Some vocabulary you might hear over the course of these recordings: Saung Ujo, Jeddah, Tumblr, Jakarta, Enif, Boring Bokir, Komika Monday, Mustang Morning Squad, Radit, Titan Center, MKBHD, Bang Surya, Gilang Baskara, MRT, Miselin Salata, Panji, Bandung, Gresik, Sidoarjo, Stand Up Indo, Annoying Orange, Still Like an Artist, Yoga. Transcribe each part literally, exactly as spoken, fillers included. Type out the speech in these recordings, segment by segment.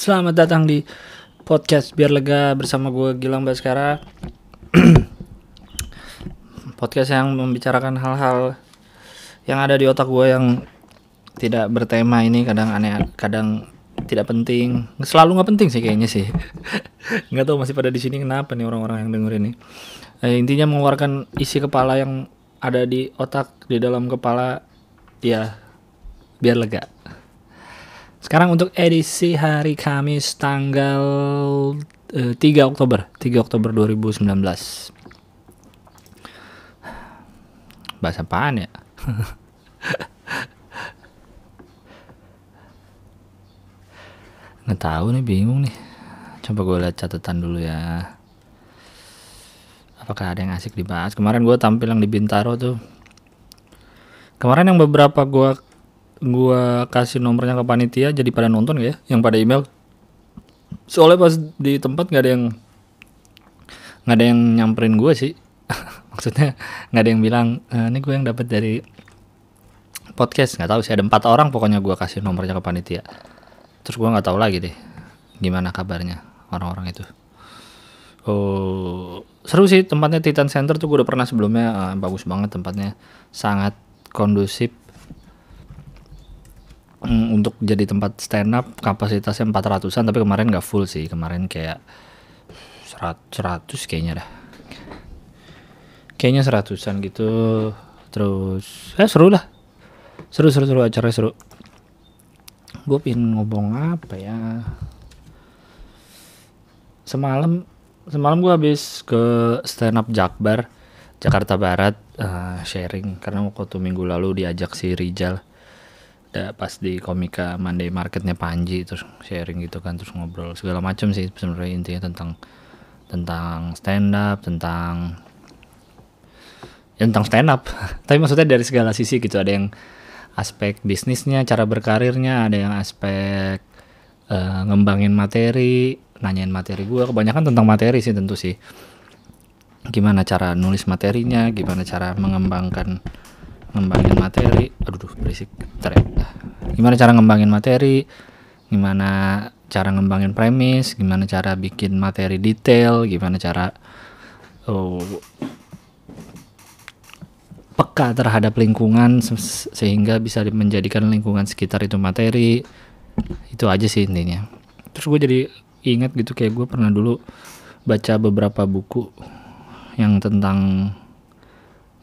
Selamat datang di podcast Biar Lega bersama gue Gilang Baskara. Podcast yang membicarakan hal-hal yang ada di otak gue yang tidak bertema ini, kadang aneh, kadang tidak penting. Selalu nggak penting sih kayaknya sih. Nggak tahu masih pada di sini kenapa nih orang-orang yang dengerin ini. Eh, intinya mengeluarkan isi kepala yang ada di otak, di dalam kepala, ya biar lega. Sekarang untuk edisi hari Kamis tanggal uh, tiga Oktober dua ribu sembilan belas. Bahasa apaan ya? Nggak tahu nih, bingung nih. Coba gue lihat catatan dulu ya. Apakah ada yang asik dibahas? Kemarin gue tampil yang di Bintaro tuh. Kemarin yang beberapa gue Gua kasih nomornya ke panitia, jadi pada nonton gak ya? Yang pada email. Soalnya pas di tempat gak ada yang Gak ada yang nyamperin gue sih. Maksudnya gak ada yang bilang e, ini gue yang dapat dari podcast. Gak tahu sih, ada empat orang pokoknya gue kasih nomornya ke panitia. Terus gue gak tahu lagi deh gimana kabarnya orang-orang itu. Oh, seru sih tempatnya. Titan Center tuh gue udah pernah sebelumnya. uh, Bagus banget tempatnya. Sangat kondusif untuk jadi tempat stand up. Kapasitasnya empat ratusan, tapi kemarin gak full sih. Kemarin kayak seratus kayaknya dah. Kayaknya seratusan gitu. Terus Eh seru lah. Seru-seru-seru acaranya seru. Gue pengen ngomong apa ya. Semalam Semalam gue habis ke stand up Jakbar Jakarta Barat, uh, sharing. Karena waktu minggu lalu diajak si Rijal pas di Komika Monday marketnya Panji, terus sharing gitu kan, terus ngobrol segala macam sih sebenarnya. Intinya tentang tentang stand up, tentang ya tentang stand up. Tapi maksudnya dari segala sisi gitu. Ada yang aspek bisnisnya, cara berkarirnya, ada yang aspek uh, ngembangin materi, nanyain materi gue. Kebanyakan tentang materi sih tentu sih. Gimana cara nulis materinya, gimana cara mengembangkan ngembangin materi. Aduh, berisik. Bentar ya. Gimana cara ngembangin materi? Gimana cara ngembangin premis? Gimana cara bikin materi detail? Gimana cara oh, peka terhadap lingkungan se- sehingga bisa menjadikan lingkungan sekitar itu materi. Itu aja sih intinya. Terus gue jadi ingat gitu, kayak gue pernah dulu baca beberapa buku yang tentang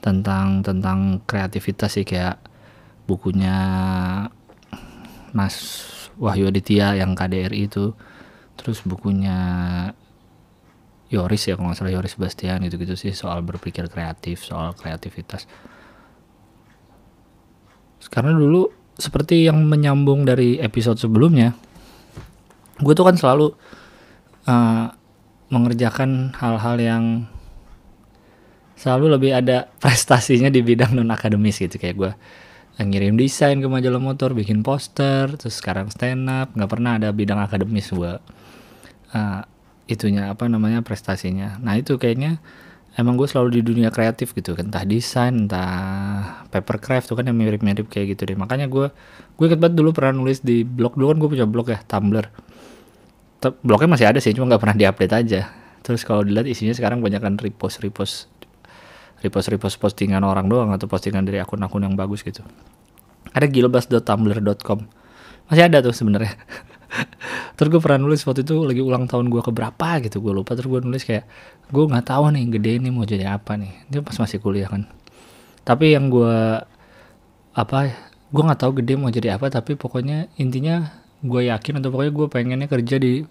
tentang tentang kreativitas sih, kayak bukunya Mas Wahyu Aditya yang K D R I itu, terus bukunya Yoris ya kalau nggak salah, Yoris Bastian, gitu-gitu sih soal berpikir kreatif, soal kreativitas. Karena dulu seperti yang menyambung dari episode sebelumnya, gue tuh kan selalu uh, mengerjakan hal-hal yang selalu lebih ada prestasinya di bidang non akademis gitu. Kayak gue ngirim desain ke majalah motor, bikin poster, terus sekarang stand up. Nggak pernah ada bidang akademis gue uh, itunya apa namanya prestasinya. Nah itu kayaknya emang gue selalu di dunia kreatif gitu, entah desain, entah papercraft tuh kan yang mirip-mirip kayak gitu deh. Makanya gue gue inget banget dulu pernah nulis di blog. Dulu kan gue punya blog ya, Tumblr. T- blognya masih ada sih, cuma nggak pernah diupdate aja. Terus kalau dilihat isinya sekarang kebanyakan repost-repost repost-repost postingan orang doang, atau postingan dari akun-akun yang bagus gitu. Ada gilbas dot tumblr dot com. Masih ada tuh sebenarnya. Terus gue pernah nulis waktu itu lagi ulang tahun gue keberapa gitu, gue lupa. Terus gue nulis kayak, gue gak tahu nih gede ini mau jadi apa nih. Itu pas masih kuliah kan. Tapi yang gue, apa, gue gak tahu gede mau jadi apa, tapi pokoknya intinya gue yakin, atau pokoknya gue pengennya kerja di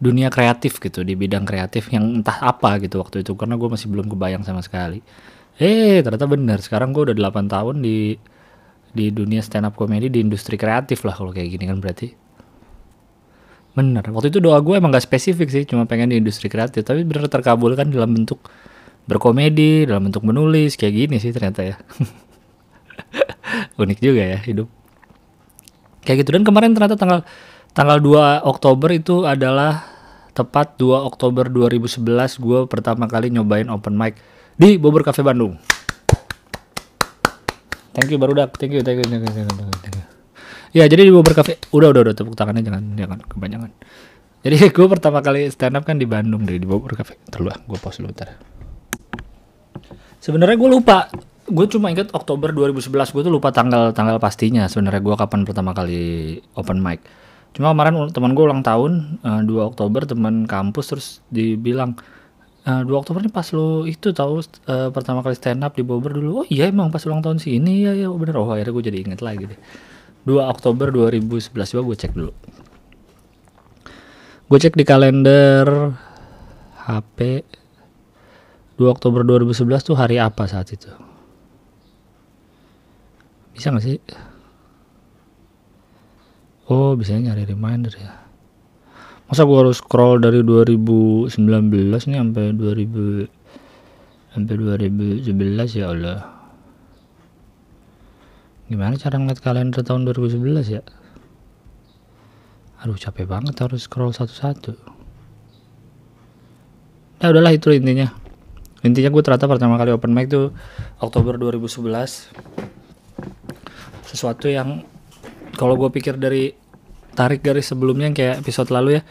dunia kreatif gitu, di bidang kreatif yang entah apa gitu waktu itu, karena gue masih belum kebayang sama sekali. Eh ternyata bener, sekarang gue udah delapan tahun di di dunia stand up comedy, di industri kreatif lah kalau kayak gini kan berarti. Bener, waktu itu doa gue emang gak spesifik sih, cuma pengen di industri kreatif, tapi bener terkabulkan dalam bentuk berkomedi, dalam bentuk menulis, kayak gini sih ternyata ya. Unik juga ya hidup. Kayak gitu, dan kemarin ternyata tanggal Tanggal dua Oktober itu adalah tepat dua Oktober dua ribu sebelas gue pertama kali nyobain open mic di Bobor Cafe Bandung. Thank you barudak, thank you, thank you, thank you, thank you, thank you. Ya jadi di Bobor Cafe, udah udah udah tepuk tangannya jangan jangan kebanyakan. Jadi gue pertama kali stand up kan di Bandung dari di Bobor Cafe. Terlalu gue post dulu ntar. Sebenarnya gue lupa. Gue cuma ingat Oktober dua ribu sebelas, gue tuh lupa tanggal-tanggal pastinya sebenarnya gue kapan pertama kali open mic. Cuma kemarin teman gue ulang tahun uh, dua Oktober, teman kampus, terus dibilang uh, dua Oktober ini pas lo itu tahu uh, pertama kali stand up di Bobor dulu. Oh iya emang pas ulang tahun sini ya ya bener. Oh akhirnya gue jadi inget lagi deh. dua Oktober dua ribu sebelas, coba gue cek dulu. Gue cek di kalender H P. dua Oktober dua ribu sebelas tuh hari apa saat itu? Bisa gak sih? Oh, bisanya nyari reminder ya. Masa gue harus scroll dari dua ribu sembilan belas nih sampai dua ribu sampai dua ribu sebelas ya Allah. Gimana cara ngeliat kalender tahun dua ribu sebelas ya? Aduh, capek banget harus scroll satu-satu. Ya udahlah itu intinya. Intinya gue ternyata pertama kali open mic tuh Oktober dua ribu sebelas. Sesuatu yang kalau gue pikir dari tarik garis sebelumnya yang kayak episode lalu ya,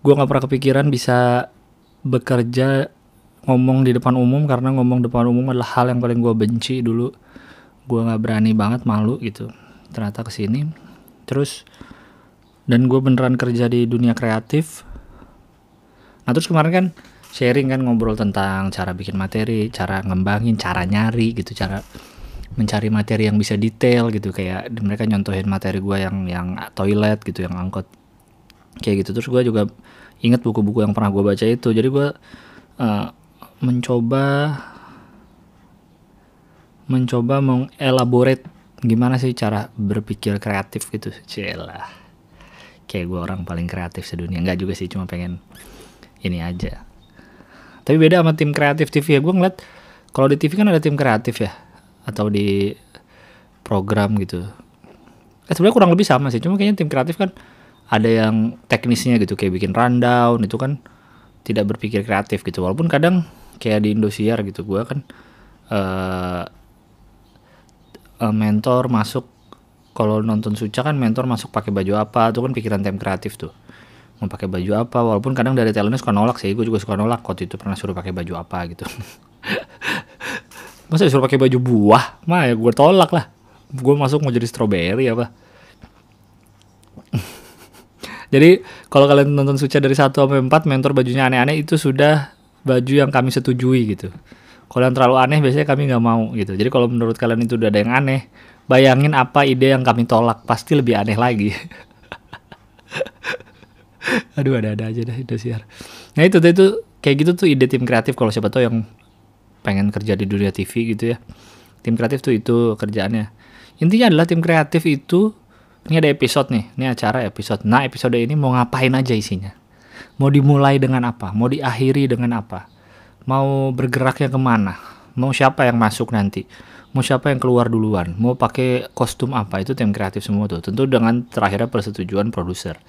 gue nggak pernah kepikiran bisa bekerja ngomong di depan umum, karena ngomong depan umum adalah hal yang paling gue benci dulu. Gue nggak berani banget, malu gitu. Ternyata kesini terus dan gue beneran kerja di dunia kreatif. Nah terus kemarin kan sharing kan, ngobrol tentang cara bikin materi, cara ngembangin, cara nyari gitu, cara mencari materi yang bisa detail gitu. Kayak mereka nyontohin materi gue yang yang toilet gitu, yang angkot kayak gitu. Terus gue juga inget buku-buku yang pernah gue baca itu. Jadi gue uh, mencoba mencoba mengelaborate gimana sih cara berpikir kreatif gitu. Celah kayak gue orang paling kreatif sedunia. Enggak juga sih, cuma pengen ini aja. Tapi beda sama tim kreatif T V ya. Gue ngeliat kalau di T V kan ada tim kreatif ya, atau di program gitu. Eh, sebenarnya kurang lebih sama sih, cuma kayaknya tim kreatif kan ada yang teknisnya gitu, kayak bikin rundown itu kan tidak berpikir kreatif gitu. Walaupun kadang kayak di Indosiar gitu, gue kan uh, mentor masuk, kalau nonton Suca kan mentor masuk pakai baju apa, itu kan pikiran tim kreatif tuh. Mau pakai baju apa, walaupun kadang dari talentnya suka nolak sih, gue juga suka nolak. Waktu itu pernah suruh pakai baju apa gitu. Masa disuruh pakai baju buah? Mah ya gue tolak lah. Gue masuk mau jadi strawberry apa. Jadi kalau kalian nonton Suca dari satu sampai empat, mentor bajunya aneh-aneh, itu sudah baju yang kami setujui gitu. Kalau yang terlalu aneh biasanya kami gak mau gitu. Jadi kalau menurut kalian itu udah ada yang aneh, bayangin apa ide yang kami tolak. Pasti lebih aneh lagi. Aduh ada-ada aja dah Indosiar. Nah itu, itu, itu kayak gitu tuh ide tim kreatif. Kalau siapa tau yang pengen kerja di dunia T V gitu ya, tim kreatif tuh itu kerjaannya. Intinya adalah tim kreatif itu, ini ada episode nih, ini acara episode. Nah episode ini mau ngapain aja isinya, mau dimulai dengan apa, mau diakhiri dengan apa, mau bergeraknya kemana, mau siapa yang masuk nanti, mau siapa yang keluar duluan, mau pakai kostum apa, itu tim kreatif semua tuh. Tentu dengan terakhirnya persetujuan produser.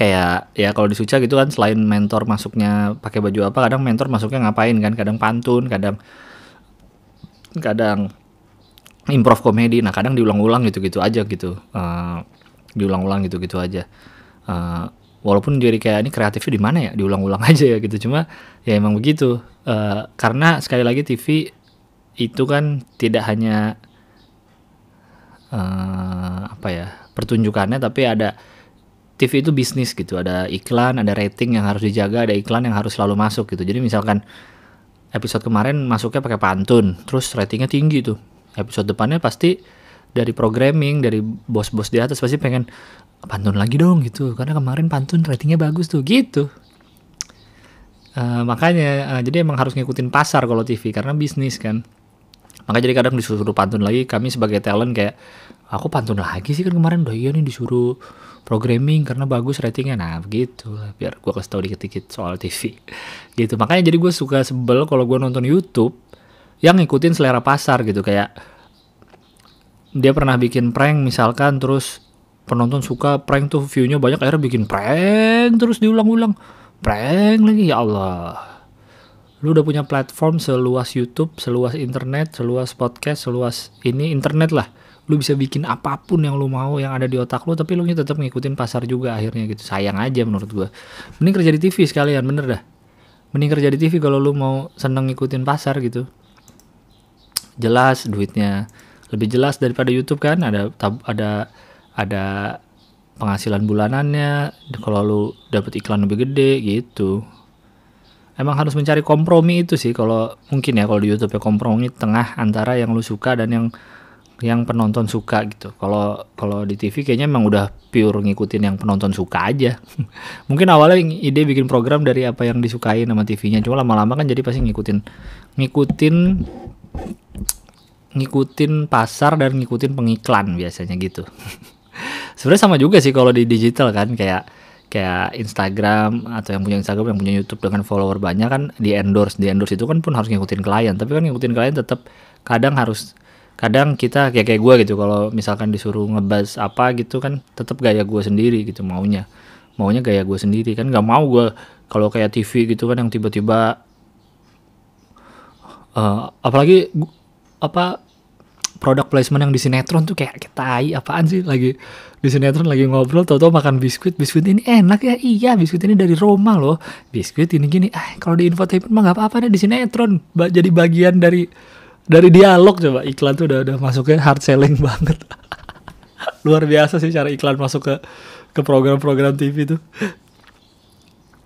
Kayak ya kalau di Suca gitu kan, selain mentor masuknya pakai baju apa, kadang mentor masuknya ngapain kan, kadang pantun, kadang kadang improv komedi. Nah kadang diulang-ulang gitu-gitu aja gitu, uh, diulang-ulang gitu-gitu aja. Uh, walaupun jadi kayak ini kreatifnya di mana ya, diulang-ulang aja ya gitu. Cuma ya emang begitu, uh, karena sekali lagi T V itu kan tidak hanya uh, apa ya pertunjukannya, tapi ada T V itu bisnis gitu, ada iklan, ada rating yang harus dijaga, ada iklan yang harus selalu masuk gitu. Jadi misalkan episode kemarin masuknya pakai pantun, terus ratingnya tinggi tuh. Episode depannya pasti dari programming, dari bos-bos di atas pasti pengen pantun lagi dong gitu, karena kemarin pantun ratingnya bagus tuh gitu. Uh, makanya uh, jadi emang harus ngikutin pasar kalau T V, karena bisnis kan. Makanya jadi kadang disuruh pantun lagi, kami sebagai talent kayak, aku pantun lagi sih kan kemarin, udah iya nih disuruh programming karena bagus ratingnya. Nah begitu lah, biar gue kasih tau dikit-dikit soal T V gitu. Makanya jadi gue suka sebel kalau gue nonton YouTube yang ngikutin selera pasar gitu. Kayak dia pernah bikin prank misalkan, terus penonton suka prank tuh, view-nya banyak, akhirnya bikin prank, terus diulang-ulang prank lagi. Ya Allah, lu udah punya platform seluas YouTube, seluas internet, seluas podcast, seluas ini internet lah, lu bisa bikin apapun yang lu mau yang ada di otak lu, tapi lu nya tetap ngikutin pasar juga akhirnya gitu. Sayang aja menurut gua. Mending kerja di T V sekalian, bener dah. Mending kerja di T V kalau lu mau seneng ngikutin pasar gitu. Jelas duitnya lebih jelas daripada YouTube kan, ada tab, ada ada penghasilan bulanannya kalau lu dapat iklan lebih gede gitu. Emang harus mencari kompromi itu sih kalau mungkin ya, kalau di YouTube ya, kompromi tengah antara yang lu suka dan yang yang penonton suka gitu. Kalau kalau di T V kayaknya emang udah pure ngikutin yang penonton suka aja. Mungkin awalnya ide bikin program dari apa yang disukain sama T V-nya, cuma lama-lama kan jadi pasti ngikutin ngikutin ngikutin pasar dan ngikutin pengiklan biasanya gitu. Sebenarnya sama juga sih kalau di digital kan, kayak kayak Instagram atau yang punya Instagram, yang punya YouTube dengan follower banyak kan di endorse, di endorse itu kan pun harus ngikutin klien, tapi kan ngikutin klien tetap kadang harus kadang kita kayak kayak gue gitu, kalau misalkan disuruh ngebahas apa gitu kan tetap gaya gue sendiri gitu, maunya maunya gaya gue sendiri kan, nggak mau gue kalau kayak T V gitu kan yang tiba-tiba uh, apalagi apa product placement yang di sinetron tuh kayak tai, apaan sih, lagi di sinetron lagi ngobrol tau-tau makan biskuit, biskuit ini enak ya, iya biskuit ini dari Roma loh, biskuit ini gini, ah kalau di infotainment mah nggak apa-apa deh, di sinetron jadi bagian dari dari dialog. Coba iklan tuh udah udah masuknya hard selling banget. Luar biasa sih cara iklan masuk ke ke program-program T V tuh.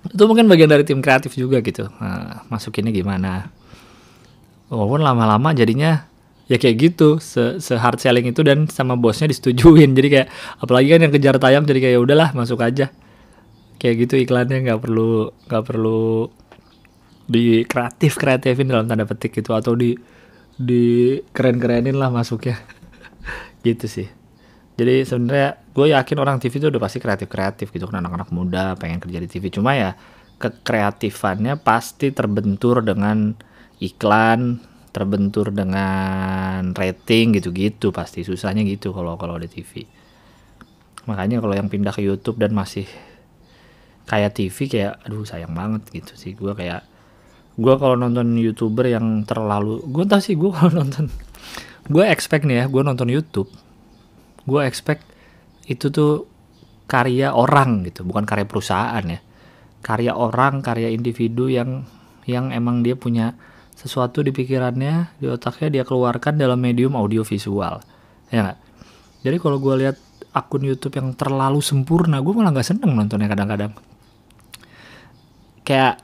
Itu mungkin bagian dari tim kreatif juga gitu. Nah, masukinnya gimana? Walaupun lama-lama jadinya ya kayak gitu, se-hard selling itu dan sama bosnya disetujuin. Jadi kayak apalagi kan yang kejar tayang, jadi kayak udahlah masuk aja. Kayak gitu iklannya, nggak perlu nggak perlu di kreatif-kreatifin dalam tanda petik gitu, atau di di keren-kerenin lah masuknya gitu sih. Jadi sebenarnya gue yakin orang T V itu udah pasti kreatif-kreatif gitu, karena anak-anak muda pengen kerja di T V, cuma ya kekreatifannya pasti terbentur dengan iklan, terbentur dengan rating gitu-gitu, pasti susahnya gitu kalau kalau di T V. Makanya kalau yang pindah ke YouTube dan masih kayak T V kayak aduh sayang banget gitu sih gue. Kayak gue kalau nonton YouTuber yang terlalu, gue tau sih gue kalau nonton, gue expect nih ya, gue nonton YouTube, gue expect itu tuh karya orang gitu, bukan karya perusahaan ya, karya orang, karya individu yang yang emang dia punya sesuatu di pikirannya, di otaknya dia keluarkan dalam medium audio visual, ya nggak? Jadi kalau gue lihat akun YouTube yang terlalu sempurna, gue malah nggak seneng nontonnya kadang-kadang. Kayak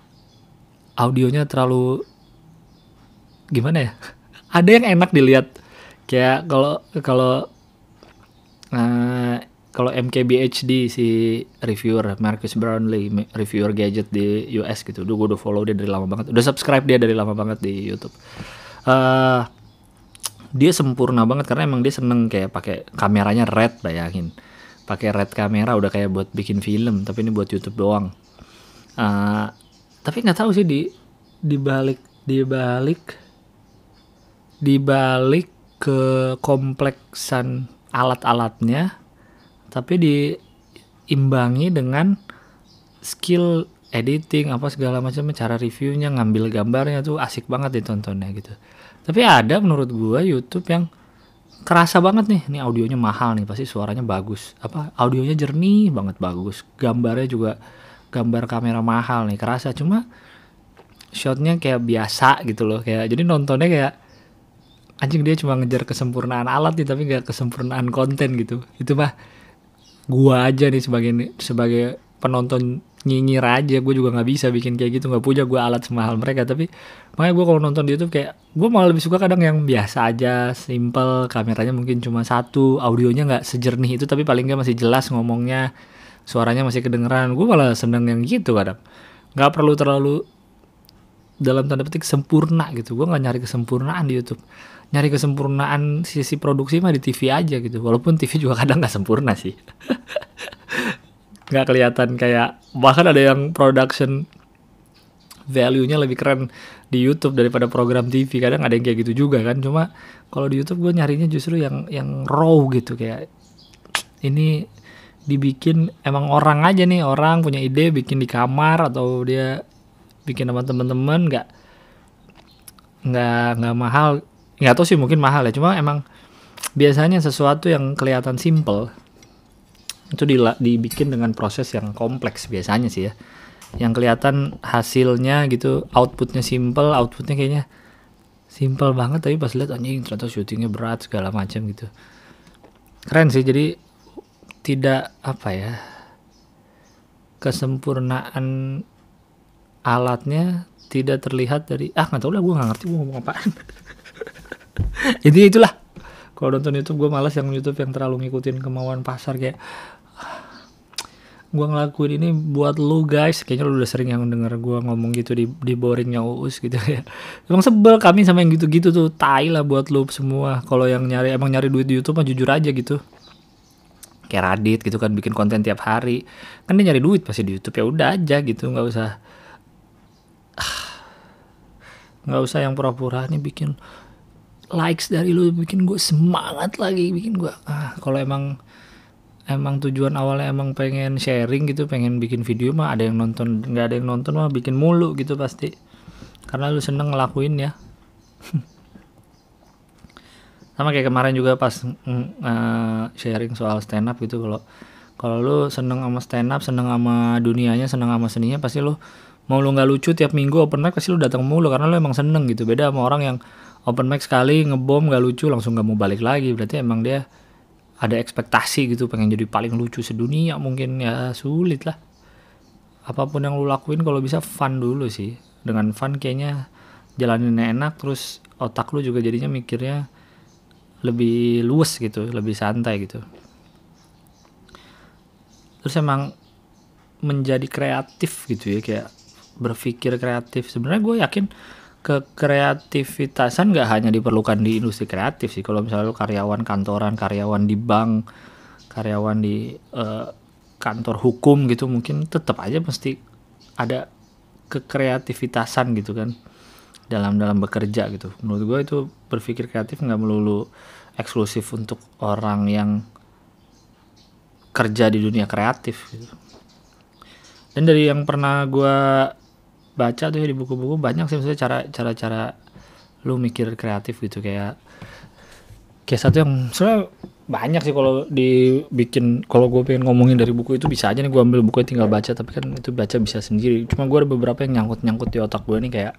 audionya terlalu gimana ya? Ada yang enak dilihat kayak kalau kalau uh, kalau M K B H D si reviewer Marcus Brownlee, reviewer gadget di U S gitu. Duh, gue udah follow dia dari lama banget, udah subscribe dia dari lama banget di YouTube. Uh, dia sempurna banget karena emang dia seneng kayak pakai kameranya red, bayangin, pakai red kamera udah kayak buat bikin film, tapi ini buat YouTube doang. Uh, Tapi nggak tahu sih di dibalik dibalik dibalik ke kompleksan alat-alatnya, tapi diimbangi dengan skill editing apa segala macam, cara reviewnya, ngambil gambarnya tuh asik banget ditontonnya gitu. Tapi ada menurut gua YouTube yang kerasa banget nih, nih audionya mahal nih, pasti suaranya bagus, apa audionya jernih banget, bagus, gambarnya juga, gambar kamera mahal nih kerasa, cuma shotnya kayak biasa gitu loh, kayak jadi nontonnya kayak anjing dia cuma ngejar kesempurnaan alat nih tapi gak kesempurnaan konten gitu. Itu mah gua aja nih sebagai sebagai penonton nyinyir aja, gue juga nggak bisa bikin kayak gitu, nggak punya gue alat semahal mereka. Tapi makanya gue kalau nonton di YouTube kayak gue malah lebih suka kadang yang biasa aja, simple, kameranya mungkin cuma satu, audionya nggak sejernih itu tapi paling nggak masih jelas ngomongnya, suaranya masih kedengeran. Gue malah seneng yang gitu kadang. Gak perlu terlalu dalam tanda petik sempurna gitu. Gue gak nyari kesempurnaan di YouTube. Nyari kesempurnaan sisi produksi mah di T V aja gitu. Walaupun T V juga kadang gak sempurna sih. Gak kelihatan kayak, bahkan ada yang production value-nya lebih keren di YouTube daripada program T V. Kadang ada yang kayak gitu juga kan. Cuma kalau di YouTube gue nyarinya justru yang yang raw gitu, kayak ini dibikin emang orang aja nih, orang punya ide bikin di kamar atau dia bikin sama temen-temen, nggak nggak nggak mahal, nggak tahu sih mungkin mahal ya, cuma emang biasanya sesuatu yang kelihatan simple itu dibikin dengan proses yang kompleks biasanya sih ya. Yang kelihatan hasilnya gitu, outputnya simple, outputnya kayaknya simple banget, tapi pas lihat anjing ternyata syutingnya berat segala macam gitu. Keren sih, jadi tidak apa ya, kesempurnaan alatnya tidak terlihat dari ah nggak tau lah, gue nggak ngerti gue ngomong apaan. Jadi itulah, kalau nonton YouTube gue malas yang YouTube yang terlalu ngikutin kemauan pasar kayak gue ngelakuin ini buat lu guys. Kayaknya lu udah sering yang denger gue ngomong gitu di, di boringnya Uus gitu ya. Emang sebel kami sama yang gitu-gitu tuh, tai lah buat lu semua. Kalau yang nyari emang nyari duit di YouTube mah jujur aja gitu. Kayak Radit gitu kan, bikin konten tiap hari. Kan dia nyari duit pasti di YouTube, ya udah aja gitu, nggak usah nggak usah yang pura-pura nih bikin likes dari lu bikin gue semangat lagi, bikin gue ah, kalau emang Emang tujuan awalnya emang pengen sharing gitu, pengen bikin video mah ada yang nonton, nggak ada yang nonton mah bikin mulu gitu pasti. Karena lu seneng ngelakuin ya. Sama kayak kemarin juga pas mm, uh, sharing soal stand up gitu. Kalau kalau lu seneng sama stand up, seneng sama dunianya, seneng sama seninya, pasti lu mau lu nggak lucu tiap minggu open mic pasti lu datang mulu karena lu emang seneng gitu. Beda sama orang yang open mic sekali ngebom nggak lucu langsung nggak mau balik lagi, berarti emang dia ada ekspektasi gitu, pengen jadi paling lucu sedunia mungkin ya, sulit lah. Apapun yang lu lakuin kalau bisa fun dulu sih. Dengan fun kayaknya jalaninnya enak, terus otak lu juga jadinya mikirnya lebih luwes gitu, lebih santai gitu. Terus emang menjadi kreatif gitu ya, kayak berpikir kreatif. Sebenarnya gue yakin kekreativitasan gak hanya diperlukan di industri kreatif sih. Kalau misalnya lu karyawan kantoran, karyawan di bank, karyawan di uh, kantor hukum gitu, mungkin tetap aja mesti ada kekreativitasan gitu kan dalam dalam bekerja gitu. Menurut gue itu berpikir kreatif gak melulu eksklusif untuk orang yang kerja di dunia kreatif gitu. Dan dari yang pernah gue baca tuh ya di buku-buku banyak sih misalnya cara cara cara lu mikir kreatif gitu, kayak kayak satu yang sebenarnya banyak sih kalau dibikin. Kalau gue pengen ngomongin dari buku itu bisa aja nih gue ambil bukunya tinggal baca, tapi kan itu baca bisa sendiri. Cuma gue ada beberapa yang nyangkut-nyangkut di otak gue nih kayak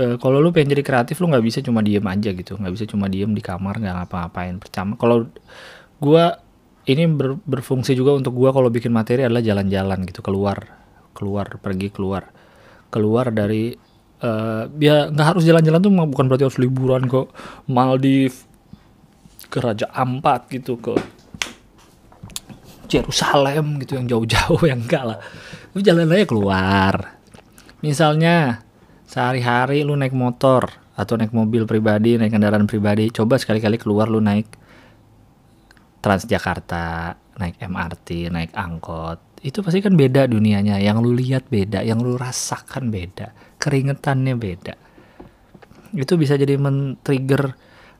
e, kalau lu pengen jadi kreatif lu nggak bisa cuma diem aja gitu, nggak bisa cuma diem di kamar nggak ngapa-ngapain. Pertama kalau gue ini ber, berfungsi juga untuk gue kalau bikin materi adalah jalan-jalan gitu, keluar keluar pergi keluar keluar dari uh, ya nggak harus jalan-jalan tuh bukan berarti harus liburan ke Maldives, ke Raja Ampat gitu, ke Jerusalem gitu yang jauh-jauh, yang enggak lah, lu jalan aja keluar. Misalnya sehari-hari lu naik motor atau naik mobil pribadi, naik kendaraan pribadi, coba sekali-kali keluar lu naik Transjakarta, naik M R T, naik angkot. Itu pasti kan beda dunianya, yang lu lihat beda, yang lu rasakan beda, keringetannya beda. Itu bisa jadi men-trigger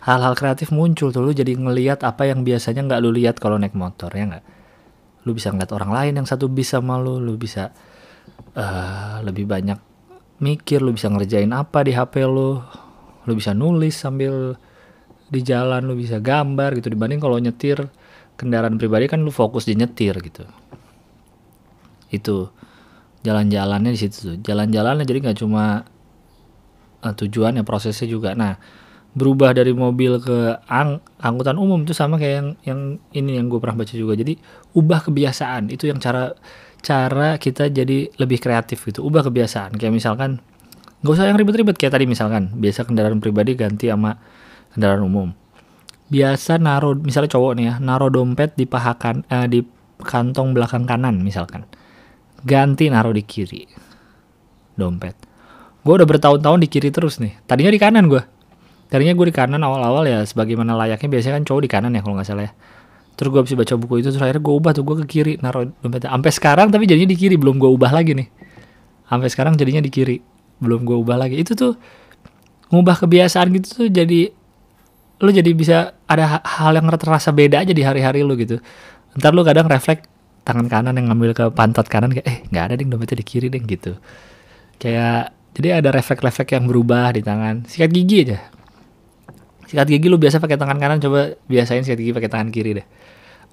hal-hal kreatif muncul tuh, lu jadi ngelihat apa yang biasanya nggak lu lihat kalau naik motor, ya nggak? Lu bisa ngeliat orang lain yang satu bis sama lu, lu bisa uh, lebih banyak mikir, lu bisa ngerjain apa di H P lu, lu bisa nulis sambil di jalan, lu bisa gambar gitu, dibanding kalau nyetir kendaraan pribadi kan lu fokus di nyetir gitu. Itu jalan-jalannya di situ tuh, jalan-jalannya jadi nggak cuma uh, tujuannya, prosesnya juga. Nah berubah dari mobil ke ang angkutan umum itu sama kayak yang yang ini yang gue pernah baca juga. Jadi ubah kebiasaan itu yang cara cara kita jadi lebih kreatif gitu, ubah kebiasaan. Kayak misalkan nggak usah yang ribet-ribet, kayak tadi misalkan biasa kendaraan pribadi ganti sama kendaraan umum, biasa naruh misalnya cowok nih ya naruh dompet di pahakan eh, di kantong belakang kanan misalkan, ganti naruh di kiri dompet. Gue udah bertahun-tahun di kiri terus nih, tadinya di kanan gue tadinya gue di kanan awal-awal ya sebagaimana layaknya biasanya kan cowok di kanan ya kalau nggak salah ya. Terus gue habis baca buku itu terus akhirnya gue ubah tuh, gue ke kiri naruh dompet sampai sekarang, tapi jadinya di kiri, belum gue ubah lagi nih sampai sekarang jadinya di kiri, belum gue ubah lagi. Itu tuh ngubah kebiasaan gitu tuh, jadi lo jadi bisa ada hal yang terasa beda aja di hari-hari lo gitu. Ntar lo kadang refleks tangan kanan yang ngambil ke pantat kanan kayak eh nggak ada ding dompetnya di kiri ding gitu, kayak jadi ada refleks-refleks yang berubah di tangan. Sikat gigi aja, Sikat gigi lu biasa pakai tangan kanan, coba biasain sikat gigi pakai tangan kiri deh.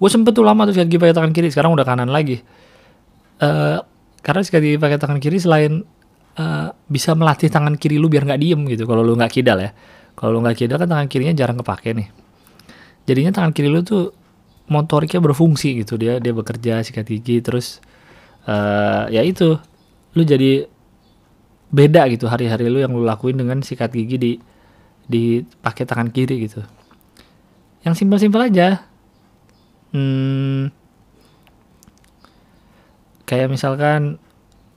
Gue sempet tuh lama tuh sikat gigi pakai tangan kiri, sekarang udah kanan lagi. Uh, karena sikat gigi pakai tangan kiri selain uh, bisa melatih tangan kiri lu biar nggak diem gitu. Kalau lu nggak kidal ya, kalau lu nggak kidal kan tangan kirinya jarang kepake nih. Jadinya tangan kiri lu tuh motoriknya berfungsi gitu, dia dia bekerja, sikat gigi, terus uh, ya itu lu jadi beda gitu hari-hari lu yang lu lakuin dengan sikat gigi di dipakai tangan kiri gitu. Yang simpel-simpel aja, hmm, kayak misalkan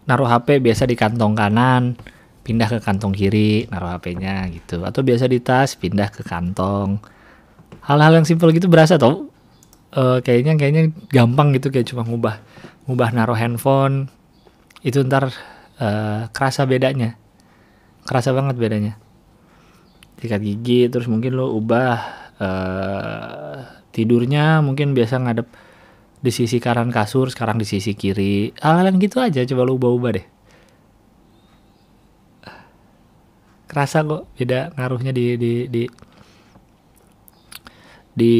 naruh H P biasa di kantong kanan, pindah ke kantong kiri, naruh H P-nya gitu, atau biasa di tas pindah ke kantong. Hal-hal yang simpel gitu berasa tau. Uh, kayaknya kayaknya gampang gitu, kayak cuma ngubah ngubah naruh handphone itu ntar uh, kerasa bedanya, kerasa banget bedanya. Sikat gigi, terus mungkin lo ubah uh, tidurnya, mungkin biasa ngadep di sisi kanan kasur sekarang di sisi kiri. Hal-hal gitu aja coba lo ubah-ubah deh, kerasa kok beda ngaruhnya di di di, di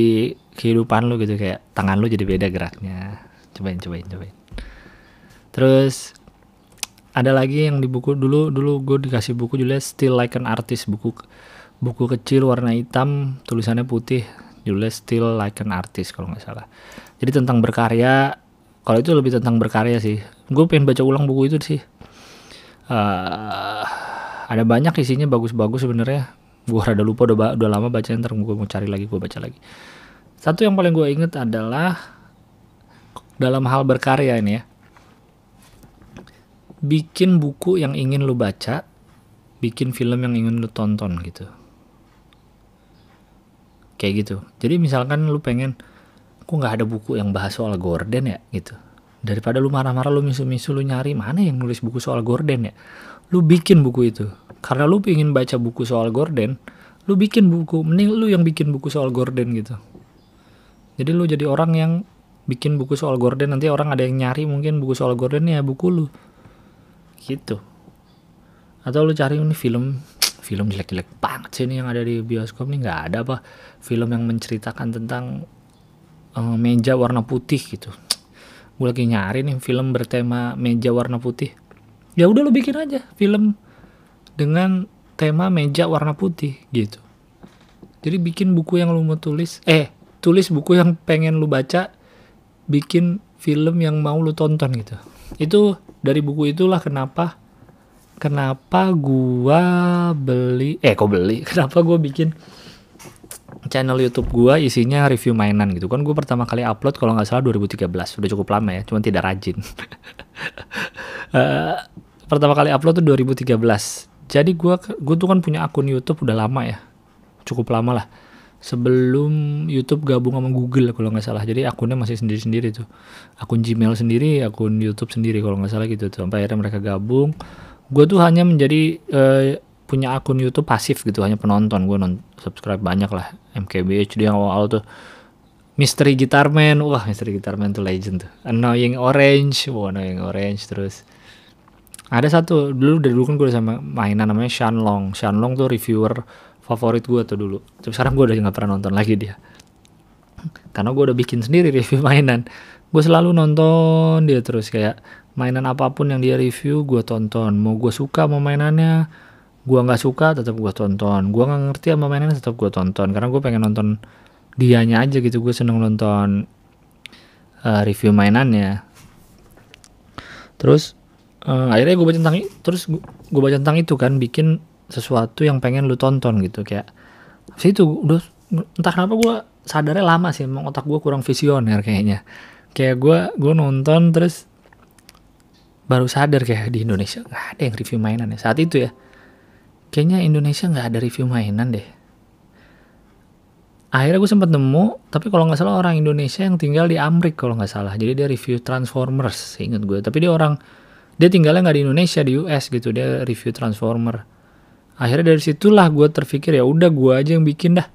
kehidupan lu gitu. Kayak tangan lu jadi beda geraknya. Cobain, cobain, cobain. Terus ada lagi yang di buku, dulu dulu gue dikasih buku judulnya Still Like an Artist, buku buku kecil warna hitam tulisannya putih, judulnya Still Like an Artist kalau nggak salah. Jadi tentang berkarya, kalau itu lebih tentang berkarya sih. Gue pengen baca ulang buku itu sih. Uh, ada banyak isinya bagus-bagus sebenarnya. Gue rada lupa, udah udah lama baca, ntar gue mau cari lagi, gue baca lagi. Satu yang paling gue inget adalah dalam hal berkarya ini ya, bikin buku yang ingin lu baca, bikin film yang ingin lu tonton gitu. Kayak gitu. Jadi misalkan lu pengen, kok gak ada buku yang bahas soal Gordon ya gitu. Daripada lu marah-marah, lu misu-misu, lu nyari mana yang nulis buku soal Gordon ya, lu bikin buku itu. Karena lu ingin baca buku soal Gordon, lu bikin buku. Mending lu yang bikin buku soal Gordon gitu. Jadi lu jadi orang yang bikin buku soal Gordon, nanti orang ada yang nyari mungkin buku soal Gordon, ya buku lu. Gitu. Atau lu cari ini film, film jelek-jelek banget sih ini yang ada di bioskop nih, nggak ada apa. Film yang menceritakan tentang um, meja warna putih gitu. Gue lagi nyari nih film bertema meja warna putih. Ya udah lu bikin aja film dengan tema meja warna putih gitu. Jadi bikin buku yang lu mau tulis, eh tulis buku yang pengen lu baca, bikin film yang mau lu tonton gitu. Itu dari buku itulah kenapa kenapa gua beli eh kok beli kenapa gua bikin channel YouTube gua isinya review mainan gitu kan. Gua pertama kali upload kalau nggak salah dua ribu tiga belas, udah cukup lama ya, cuman tidak rajin. uh, pertama kali upload tuh dua ribu tiga belas. Jadi gua gua tuh kan punya akun YouTube udah lama ya, cukup lama lah. Sebelum YouTube gabung sama Google kalau nggak salah, jadi akunnya masih sendiri-sendiri tuh, akun Gmail sendiri, akun YouTube sendiri kalau nggak salah gitu tuh. Sampai akhirnya mereka gabung, gue tuh hanya menjadi uh, punya akun YouTube pasif gitu, hanya penonton. Gue non subscribe banyak lah, M K B H D yang awal tuh, Mystery Guitarman, wah Mystery Guitarman tuh legend tuh, Annoying Orange, wah Annoying Orange. Terus ada satu dulu dari dulu kan gue sama mainan namanya Shanlong. Shanlong tuh reviewer favorit gue tuh dulu, tapi sekarang gue udah nggak pernah nonton lagi dia, karena gue udah bikin sendiri review mainan. Gue selalu nonton dia terus, kayak mainan apapun yang dia review gue tonton. Mau gue suka sama mainannya, gue nggak suka tetap gue tonton. Gue nggak ngerti sama mainannya tetap gue tonton, karena gue pengen nonton dianya aja gitu. Gue seneng nonton uh, review mainannya. Terus uh, akhirnya gue baca tentang terus gue baca tentang itu kan, bikin sesuatu yang pengen lu tonton gitu. Kayak situ udah entah kenapa gue sadarnya lama sih, emang otak gue kurang visioner kayaknya. Kayak gue gue nonton terus baru sadar kayak di Indonesia nggak ada yang review mainan ya saat itu ya. Kayaknya Indonesia nggak ada review mainan deh. Akhirnya gue sempat nemu, tapi kalau nggak salah orang Indonesia yang tinggal di Amrik kalau nggak salah. Jadi dia review Transformers seinget gue, tapi dia orang dia tinggalnya nggak di Indonesia, di U S gitu, dia review Transformer. Akhirnya dari situlah gue terpikir ya udah gue aja yang bikin dah,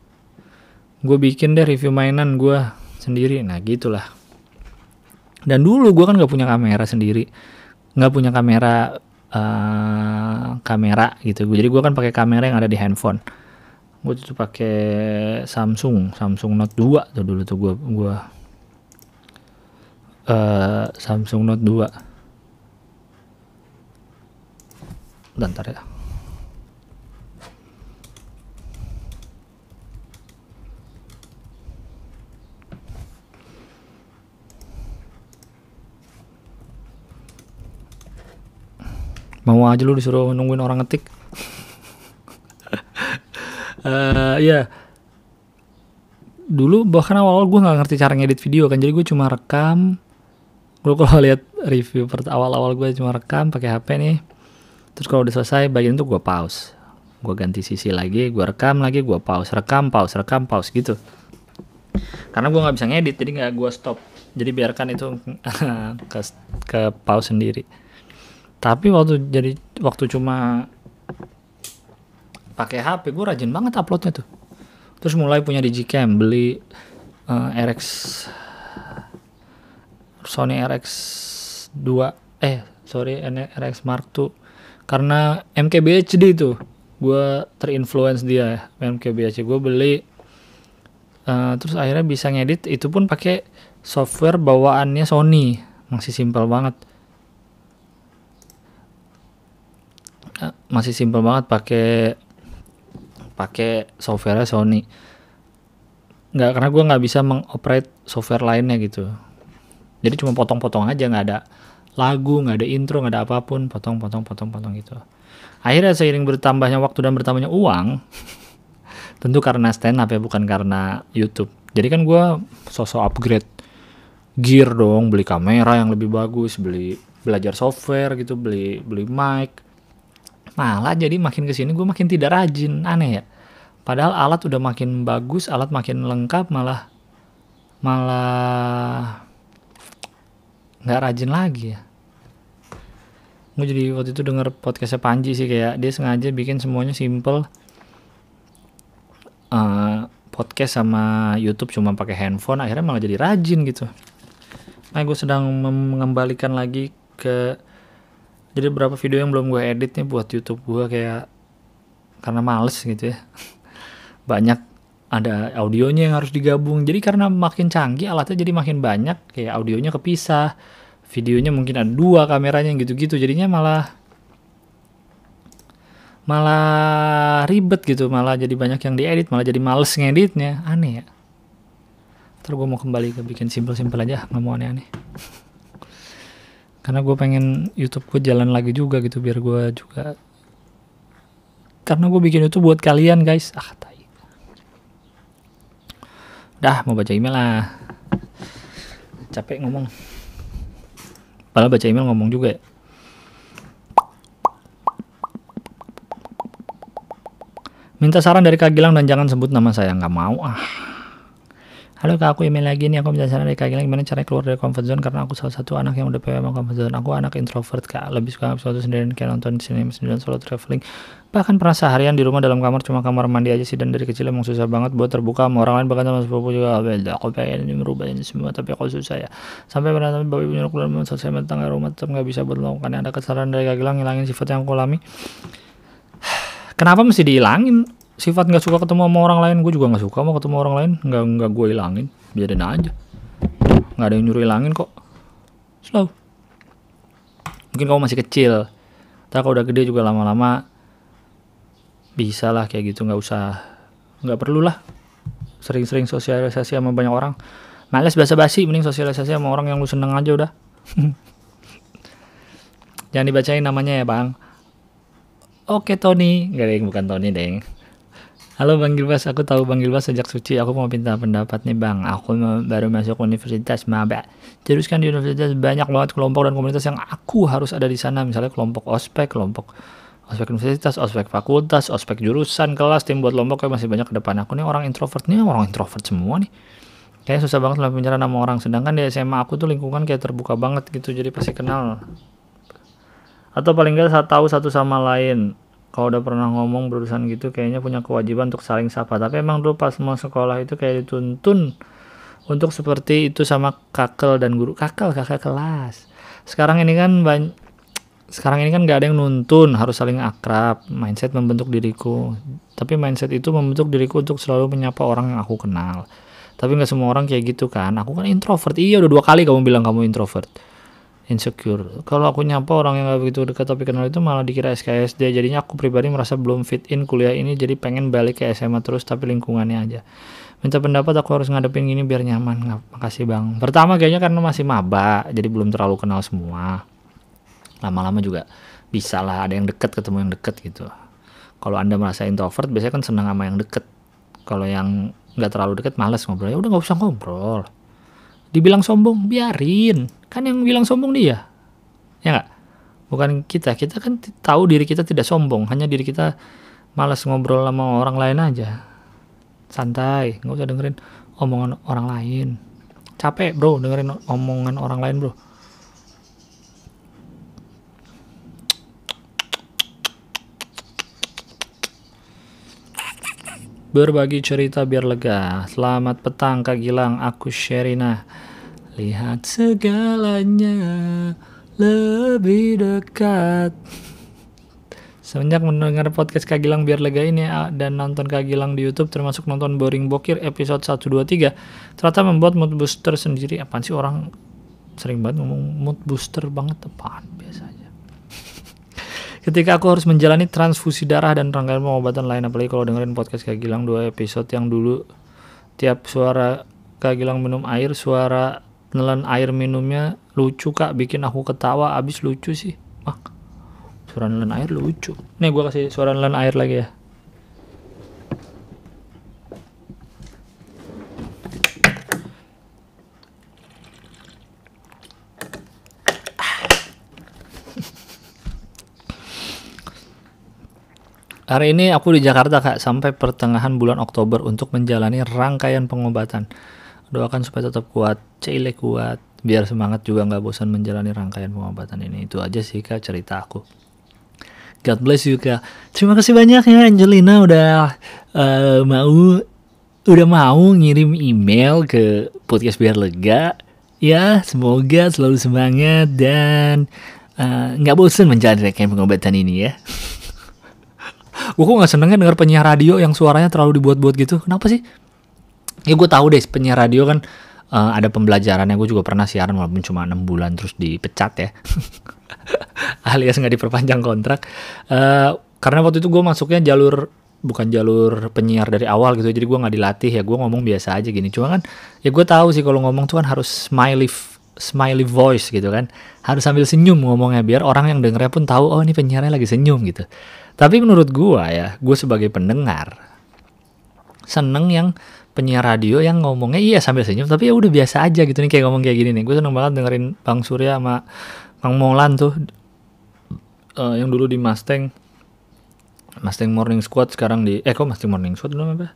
gue bikin deh review mainan gue sendiri. Nah gitulah. Dan dulu gue kan nggak punya kamera sendiri, nggak punya kamera uh, kamera gitu. Jadi gue kan pakai kamera yang ada di handphone. gue tuh pakai Samsung Samsung Note dua tuh dulu tuh gue gue uh, Samsung Note dua. Bentar ya. Mau aja lu disuruh nungguin orang ngetik. uh, ya yeah. Dulu bahkan awal-awal gue nggak ngerti cara ngedit video kan, jadi gue cuma rekam. Gue kalau lihat review awal-awal gue cuma rekam pakai H P nih, terus kalau udah selesai bagian itu gue pause, gue ganti sisi lagi, gue rekam lagi, gue pause, rekam pause rekam pause gitu, karena gue nggak bisa ngedit jadi nggak gue stop, jadi biarkan itu ke, ke pause sendiri. Tapi waktu jadi waktu cuma pakai H P gue rajin banget uploadnya tuh. Terus mulai punya digicam, beli uh, R X Sony R X dua eh sorry R X Mark dua karena M K B H D tuh gue terinfluence dia M K B H D, gue beli uh, terus akhirnya bisa ngedit itu pun pakai software bawaannya Sony, masih simpel banget. Masih simpel banget pakai pakai software Sony. Nggak, karena gue nggak bisa mengoperate software lainnya gitu. Jadi cuma potong-potong aja, nggak ada lagu, nggak ada intro, nggak ada apapun, potong-potong, potong-potong gitu. Akhirnya seiring bertambahnya waktu dan bertambahnya uang, tentu karena stand up ya, bukan karena YouTube. Jadi kan gue sosok upgrade gear dong, beli kamera yang lebih bagus, beli belajar software gitu, beli beli mic. Malah jadi makin kesini gue makin tidak rajin, aneh ya. Padahal alat udah makin bagus, alat makin lengkap, malah malah nggak rajin lagi ya. Gue jadi waktu itu denger podcastnya Panji sih, kayak dia sengaja bikin semuanya simple. Uh, podcast sama YouTube cuma pakai handphone, akhirnya malah jadi rajin gitu. Nah, gue sedang mengembalikan lagi ke, jadi berapa video yang belum gue edit nih buat YouTube gue, kayak karena males gitu ya. Banyak, ada audionya yang harus digabung. Jadi karena makin canggih alatnya jadi makin banyak, kayak audionya kepisah, videonya mungkin ada dua kameranya gitu-gitu. Jadinya malah malah ribet gitu, malah jadi banyak yang diedit, malah jadi males ngeditnya. Aneh ya. Terus gue mau kembali ke bikin simple-simple aja, nggak mau aneh-aneh. Karena gue pengen YouTube gue jalan lagi juga gitu, biar gue juga, karena gue bikin YouTube buat kalian guys. Ah tai. Dah mau baca email lah. Capek ngomong. Padahal baca email ngomong juga ya. Minta saran dari Kak Gilang dan jangan sebut nama saya, nggak mau ah. Halo Kak, aku email lagi nih, aku minta saran dari Kak Gilang gimana cara keluar dari comfort zone, karena aku salah satu anak yang udah P W sama comfort zone. Aku anak introvert Kak, lebih suka sesuatu sendirian kayak nonton sinema sendirian, solo traveling, bahkan pernah seharian di rumah dalam kamar, cuma kamar mandi aja sih. Dan dari kecil emang susah banget buat terbuka sama orang lain, bahkan sama sepupu juga. Aku pengen merubah ini semua tapi aku susah ya, sampai pernah sampai babi punya keluar sosial tangga rumah tetap nggak bisa buat melakukannya. Ada saran dari Kak Gilang ngilangin sifat yang aku alami? Kenapa mesti dihilangin? Sifat nggak suka ketemu sama orang lain, gue juga nggak suka mau ketemu orang lain, nggak nggak gue ilangin, biarin aja, nggak ada yang nyuruh ilangin kok. Slow. Mungkin kamu masih kecil, tapi kalau udah gede juga lama-lama bisa lah kayak gitu, nggak usah, nggak perlu lah sering-sering sosialisasi sama banyak orang. Males basa-basi, mending sosialisasi sama orang yang lu seneng aja udah. Jangan dibacain namanya ya bang. Oke Tony, nggak deng, bukan Tony deng. Halo Bang Gilbas, aku tahu Bang Gilbas sejak Suci. Aku mau minta pendapat nih Bang. Aku baru masuk universitas maba. Terus kan di universitas banyak banget kelompok dan komunitas yang aku harus ada di sana. Misalnya kelompok ospek, kelompok ospek universitas, ospek fakultas, ospek jurusan, kelas, tim buat kelompok yang masih banyak ke depan. Aku nih orang introvert nih, orang introvert semua nih. Kayaknya susah banget lah bicara sama orang. Sedangkan di S M A aku tuh lingkungan kayak terbuka banget gitu, jadi pasti kenal. Atau paling nggak saat tahu satu sama lain. Kalau udah pernah ngomong berurusan gitu kayaknya punya kewajiban untuk saling sapa. Tapi emang dulu pas mau sekolah itu kayak dituntun untuk seperti itu sama kakel dan guru. Kakel, kakak kelas. Sekarang ini kan banyak sekarang ini kan gak ada yang nuntun harus saling akrab. Mindset membentuk diriku, tapi mindset itu membentuk diriku untuk selalu menyapa orang yang aku kenal. Tapi gak semua orang kayak gitu kan. Aku kan introvert. Iya, udah dua kali kamu bilang kamu introvert, insecure. Kalau aku nyapa orang yang gak begitu dekat tapi kenal itu malah dikira S K S D. Jadinya aku pribadi merasa belum fit in kuliah ini, jadi pengen balik ke S M A terus tapi lingkungannya aja. Minta pendapat aku harus ngadepin gini biar nyaman. Makasih bang. Pertama kayaknya karena masih maba, jadi belum terlalu kenal semua. Lama-lama juga bisa lah, ada yang deket ketemu yang deket gitu. Kalau anda merasa introvert biasanya kan senang sama yang deket. Kalau yang gak terlalu deket males ngobrol, ya udah gak usah ngobrol. Dibilang sombong, biarin. Kan yang bilang sombong dia, ya nggak? Bukan kita. Kita kan tahu diri kita tidak sombong. Hanya diri kita malas ngobrol sama orang lain aja. Santai, nggak usah dengerin omongan orang lain. Capek bro, dengerin omongan orang lain bro. Berbagi cerita biar lega. Selamat petang Kak Gilang, aku Sherina. Lihat segalanya lebih dekat. Semenjak mendengar podcast Kak Gilang biar lega ini dan nonton Kak Gilang di YouTube, termasuk nonton Boring Bokir episode satu dua tiga, ternyata membuat mood booster sendiri. Apaan sih orang sering banget ngomong mood booster banget, apaan biasanya. Ketika aku harus menjalani transfusi darah dan rangkaian pengobatan lain, apalagi kalau dengerin podcast Kak Gilang dua episode yang dulu, tiap suara Kak Gilang minum air, suara nelan air minumnya lucu kak, bikin aku ketawa abis. Lucu sih, mak. Suara nelan air lucu. Nih gue kasih suara nelan air lagi ya. Hari ini aku di Jakarta kak, sampai pertengahan bulan Oktober untuk menjalani rangkaian pengobatan. Doakan supaya tetap kuat, cile kuat, biar semangat juga gak bosan menjalani rangkaian pengobatan ini. Itu aja sih kak cerita aku. God bless you kak. Terima kasih banyak ya Angelina udah uh, mau udah mau ngirim email ke podcast biar lega. Ya semoga selalu semangat dan uh, gak bosan menjalani rangkaian pengobatan ini ya. Gue kok gak senengnya denger penyiar radio yang suaranya terlalu dibuat-buat gitu. Kenapa sih? Ya gue tahu deh, penyiar radio kan uh, ada pembelajarannya. Gue juga pernah siaran walaupun cuma enam bulan terus dipecat ya. Alias gak diperpanjang kontrak. Uh, karena waktu itu gue masuknya jalur, bukan jalur penyiar dari awal gitu. Jadi gue gak dilatih ya, gue ngomong biasa aja gini. Cuma kan ya gue tahu sih kalau ngomong tuh kan harus smiley, smiley voice gitu kan. Harus sambil senyum ngomongnya biar orang yang dengernya pun tahu, oh ini penyiarnya lagi senyum gitu. Tapi menurut gue ya, gue sebagai pendengar seneng yang penyiar radio yang ngomongnya iya sambil senyum, tapi ya udah biasa aja gitu nih, kayak ngomong kayak gini nih. Gue seneng banget dengerin Bang Surya sama Bang Molan tuh, uh, yang dulu di Mustang, Mustang Morning Squad sekarang di, eh kok Mustang Morning Squad dulu apa?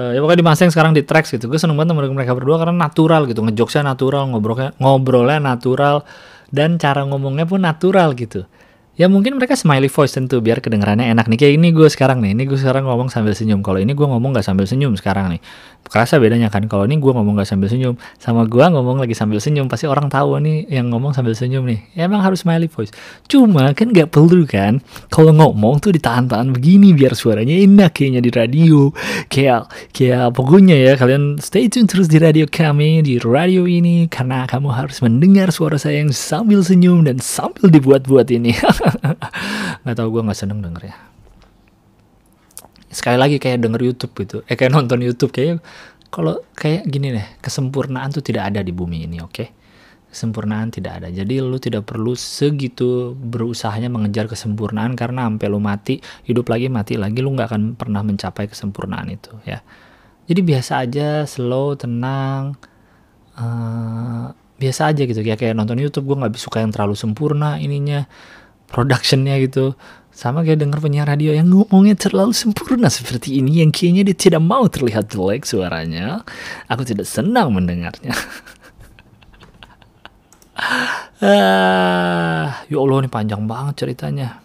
Uh, ya pokoknya di Mustang sekarang di Trax gitu. Gue seneng banget sama mereka berdua karena natural gitu, ngejokesnya natural, ngobrolnya, ngobrolnya natural, dan cara ngomongnya pun natural gitu. Ya mungkin mereka smiley voice tentu biar kedengarannya enak nih. Kayak ini gue sekarang nih, ini gue sekarang ngomong sambil senyum. Kalau ini gue ngomong gak sambil senyum sekarang nih. Kerasa bedanya kan, kalau ini gue ngomong gak sambil senyum sama gue ngomong lagi sambil senyum, pasti orang tahu nih yang ngomong sambil senyum nih. Ya, emang harus smiley voice. Cuma kan gak perlu kan, kalau ngomong tuh ditahan-tahan begini biar suaranya enak kayaknya di radio. Kayak, kayak pokoknya ya kalian stay tune terus di radio kami, di radio ini. Karena kamu harus mendengar suara saya yang sambil senyum dan sambil dibuat-buat ini. Nggak tahu, gue nggak seneng denger ya. Sekali lagi kayak denger YouTube gitu, eh kayak nonton YouTube, kayak kalau kayak gini deh, kesempurnaan tuh tidak ada di bumi ini, oke? Okay? Kesempurnaan tidak ada. Jadi lu tidak perlu segitu berusahanya mengejar kesempurnaan karena sampai lu mati, hidup lagi mati lagi, lu nggak akan pernah mencapai kesempurnaan itu ya. Jadi biasa aja, slow, tenang. Uh, biasa aja gitu, kayak kayak nonton YouTube. Gue nggak suka yang terlalu sempurna ininya, productionnya gitu. Sama kayak denger penyiar radio yang ngomongnya terlalu sempurna seperti ini, yang kayaknya dia tidak mau terlihat jelek suaranya. Aku tidak senang mendengarnya. uh, ya Allah, ini panjang banget ceritanya.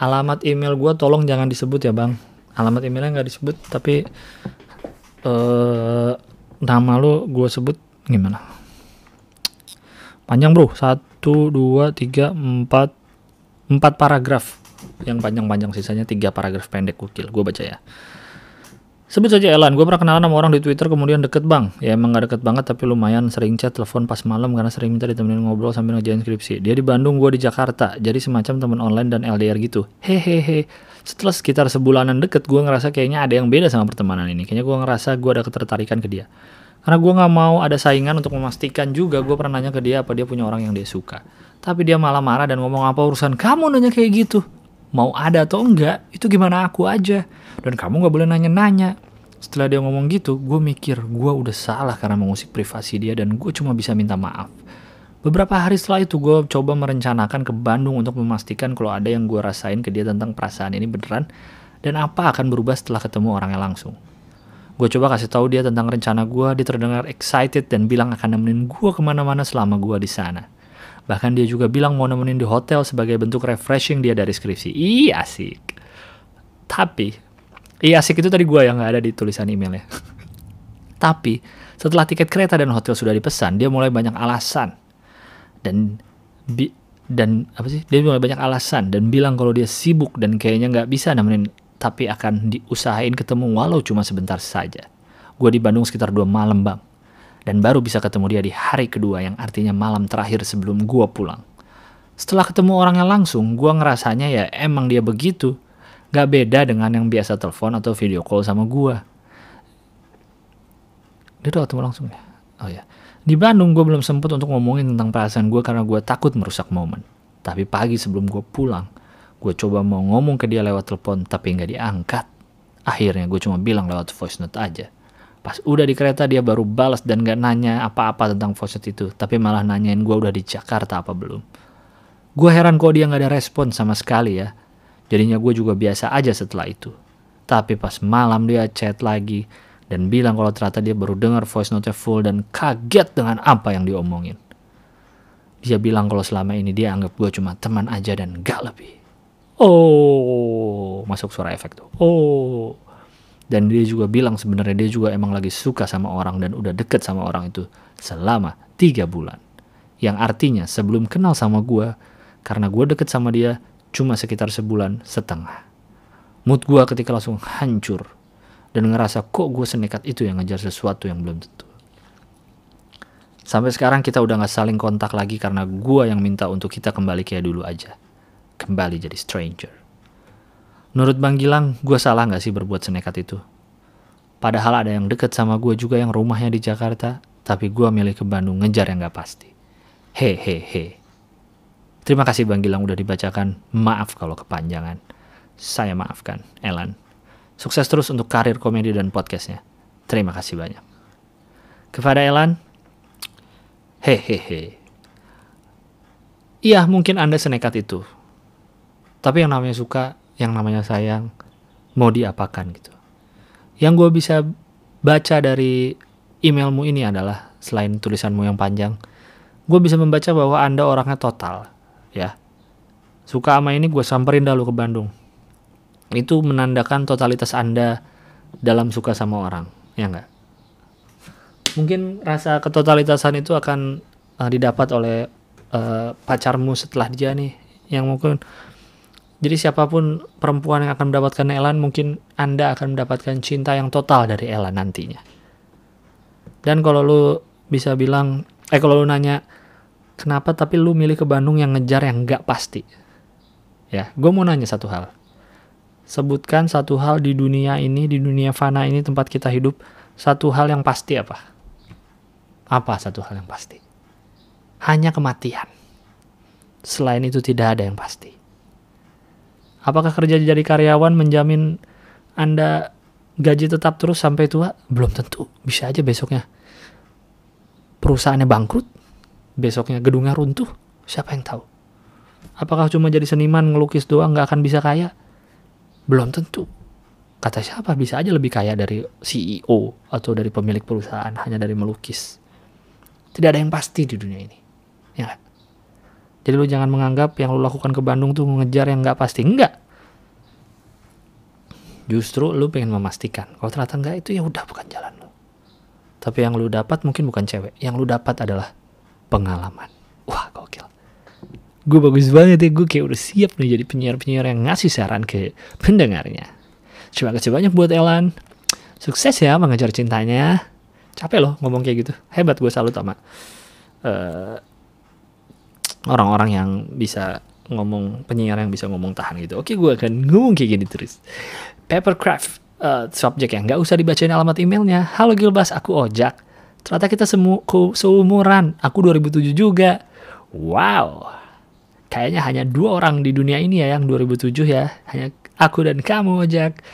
Alamat email gue tolong jangan disebut ya bang. Alamat emailnya nggak disebut, tapi uh, nama lo gue sebut gimana? Panjang bro, satu, dua, tiga, empat, empat paragraf yang panjang-panjang, sisanya tiga paragraf pendek. Kukil, gue baca ya. Sebut saja Elan, gue pernah kenalan sama orang di Twitter kemudian deket bang. Ya emang gak deket banget tapi lumayan sering chat, telepon pas malam karena sering minta ditemenin ngobrol sambil ngerjain skripsi. Dia di Bandung, gue di Jakarta, jadi semacam teman online dan L D R gitu. Hehehe. Setelah sekitar sebulanan deket, gue ngerasa kayaknya ada yang beda sama pertemanan ini. Kayaknya gue ngerasa gue ada ketertarikan ke dia. Karena gue gak mau ada saingan, untuk memastikan juga gue pernah nanya ke dia apa dia punya orang yang dia suka. Tapi dia malah marah dan ngomong apa urusan kamu nanya kayak gitu. Mau ada atau enggak, itu gimana aku aja. Dan kamu gak boleh nanya-nanya. Setelah dia ngomong gitu, gue mikir gue udah salah karena mengusik privasi dia dan gue cuma bisa minta maaf. Beberapa hari setelah itu, gue coba merencanakan ke Bandung untuk memastikan kalau ada yang gue rasain ke dia tentang perasaan ini beneran dan apa akan berubah setelah ketemu orangnya langsung. Gue coba kasih tahu dia tentang rencana gue, dia terdengar excited dan bilang akan nemenin gue kemana-mana selama gue di sana. Bahkan dia juga bilang mau nemenin di hotel sebagai bentuk refreshing dia dari skripsi. Ih asik. Tapi, ih asik itu tadi gue yang gak ada di tulisan emailnya. Tapi, setelah tiket kereta dan hotel sudah dipesan, dia mulai banyak alasan. Dan, bi, dan apa sih? Dia mulai banyak alasan dan bilang kalau dia sibuk dan kayaknya gak bisa nemenin. Tapi akan diusahain ketemu walau cuma sebentar saja. Gue di Bandung sekitar dua malam bang. Dan baru bisa ketemu dia di hari kedua, yang artinya malam terakhir sebelum gue pulang. Setelah ketemu orangnya langsung, gue ngerasanya ya emang dia begitu. Gak beda dengan yang biasa telepon atau video call sama gue. Dia udah ketemu langsung ya? Oh ya. Di Bandung gue belum sempet untuk ngomongin tentang perasaan gue karena gue takut merusak momen. Tapi pagi sebelum gue pulang, gue coba mau ngomong ke dia lewat telepon tapi gak diangkat. Akhirnya gue cuma bilang lewat voice note aja. Pas udah di kereta dia baru balas dan gak nanya apa-apa tentang voice note itu. Tapi malah nanyain gue udah di Jakarta apa belum. Gue heran kok dia gak ada respon sama sekali ya. Jadinya gue juga biasa aja setelah itu. Tapi pas malam dia chat lagi. Dan bilang kalau ternyata dia baru dengar voice note-nya full dan kaget dengan apa yang diomongin. Dia bilang kalau selama ini dia anggap gue cuma teman aja dan gak lebih. Oh, masuk suara efek tuh. Oh. Dan dia juga bilang sebenarnya dia juga emang lagi suka sama orang dan udah deket sama orang itu selama tiga bulan. Yang artinya sebelum kenal sama gue, karena gue deket sama dia cuma sekitar sebulan setengah. Mood gue ketika langsung hancur. Dan ngerasa kok gue senekat itu yang ngejar sesuatu yang belum tentu. Sampai sekarang kita udah gak saling kontak lagi karena gue yang minta untuk kita kembali kayak dulu aja. Kembali jadi stranger. Menurut Bang Gilang, gue salah gak sih berbuat senekat itu? Padahal ada yang deket sama gue juga yang rumahnya di Jakarta, tapi gue milih ke Bandung ngejar yang gak pasti. Hehehe. Terima kasih Bang Gilang udah dibacakan. Maaf kalau kepanjangan. Saya maafkan, Elan. Sukses terus untuk karir komedi dan podcastnya. Terima kasih banyak. Kepada Elan, hehehe. Iya, mungkin Anda senekat itu. Tapi yang namanya suka, yang namanya sayang, mau diapakan gitu. Yang gue bisa baca dari emailmu ini adalah, selain tulisanmu yang panjang, gue bisa membaca bahwa Anda orangnya total ya. Suka sama ini gue samperin dulu ke Bandung. Itu menandakan totalitas Anda dalam suka sama orang, ya enggak? Mungkin rasa ketotalitasan itu akan uh, didapat oleh uh, pacarmu setelah dia nih, yang mungkin. Jadi siapapun perempuan yang akan mendapatkan Elan, mungkin Anda akan mendapatkan cinta yang total dari Elan nantinya. Dan kalau lu bisa bilang, eh kalau lu nanya, kenapa tapi lu milih ke Bandung yang ngejar yang gak pasti? Ya, gue mau nanya satu hal. Sebutkan satu hal di dunia ini, di dunia fana ini tempat kita hidup, satu hal yang pasti apa? Apa satu hal yang pasti? Hanya kematian. Selain itu tidak ada yang pasti. Apakah kerja jadi karyawan menjamin Anda gaji tetap terus sampai tua? Belum tentu. Bisa aja besoknya perusahaannya bangkrut, besoknya gedungnya runtuh, siapa yang tahu? Apakah cuma jadi seniman ngelukis doang nggak akan bisa kaya? Belum tentu. Kata siapa? Bisa aja lebih kaya dari C E O atau dari pemilik perusahaan hanya dari melukis. Tidak ada yang pasti di dunia ini. Ya kan? Jadi lu jangan menganggap yang lu lakukan ke Bandung tuh mengejar yang gak pasti. Enggak. Justru lu pengen memastikan. Kalau ternyata enggak, itu ya udah bukan jalan lu. Tapi yang lu dapat mungkin bukan cewek. Yang lu dapat adalah pengalaman. gue bagus banget ya, gue kayak udah siap nih jadi penyiar-penyiar yang ngasih saran ke pendengarnya. Terima kasih banyak buat Elan, sukses ya mengejar cintanya. Capek loh ngomong kayak gitu, hebat, gue salut sama uh, orang-orang yang bisa ngomong, penyiar yang bisa ngomong tahan gitu. Oke, gue akan ngomong kayak gini terus. Papercraft, uh, subjek yang gak usah dibacain alamat emailnya. Halo Gilbas, aku Ojak. Ternyata kita semu- seumuran, aku dua ribu tujuh juga. Wow, kayaknya hanya dua orang di dunia ini ya yang dua ribu tujuh ya, hanya aku dan kamu Ojak.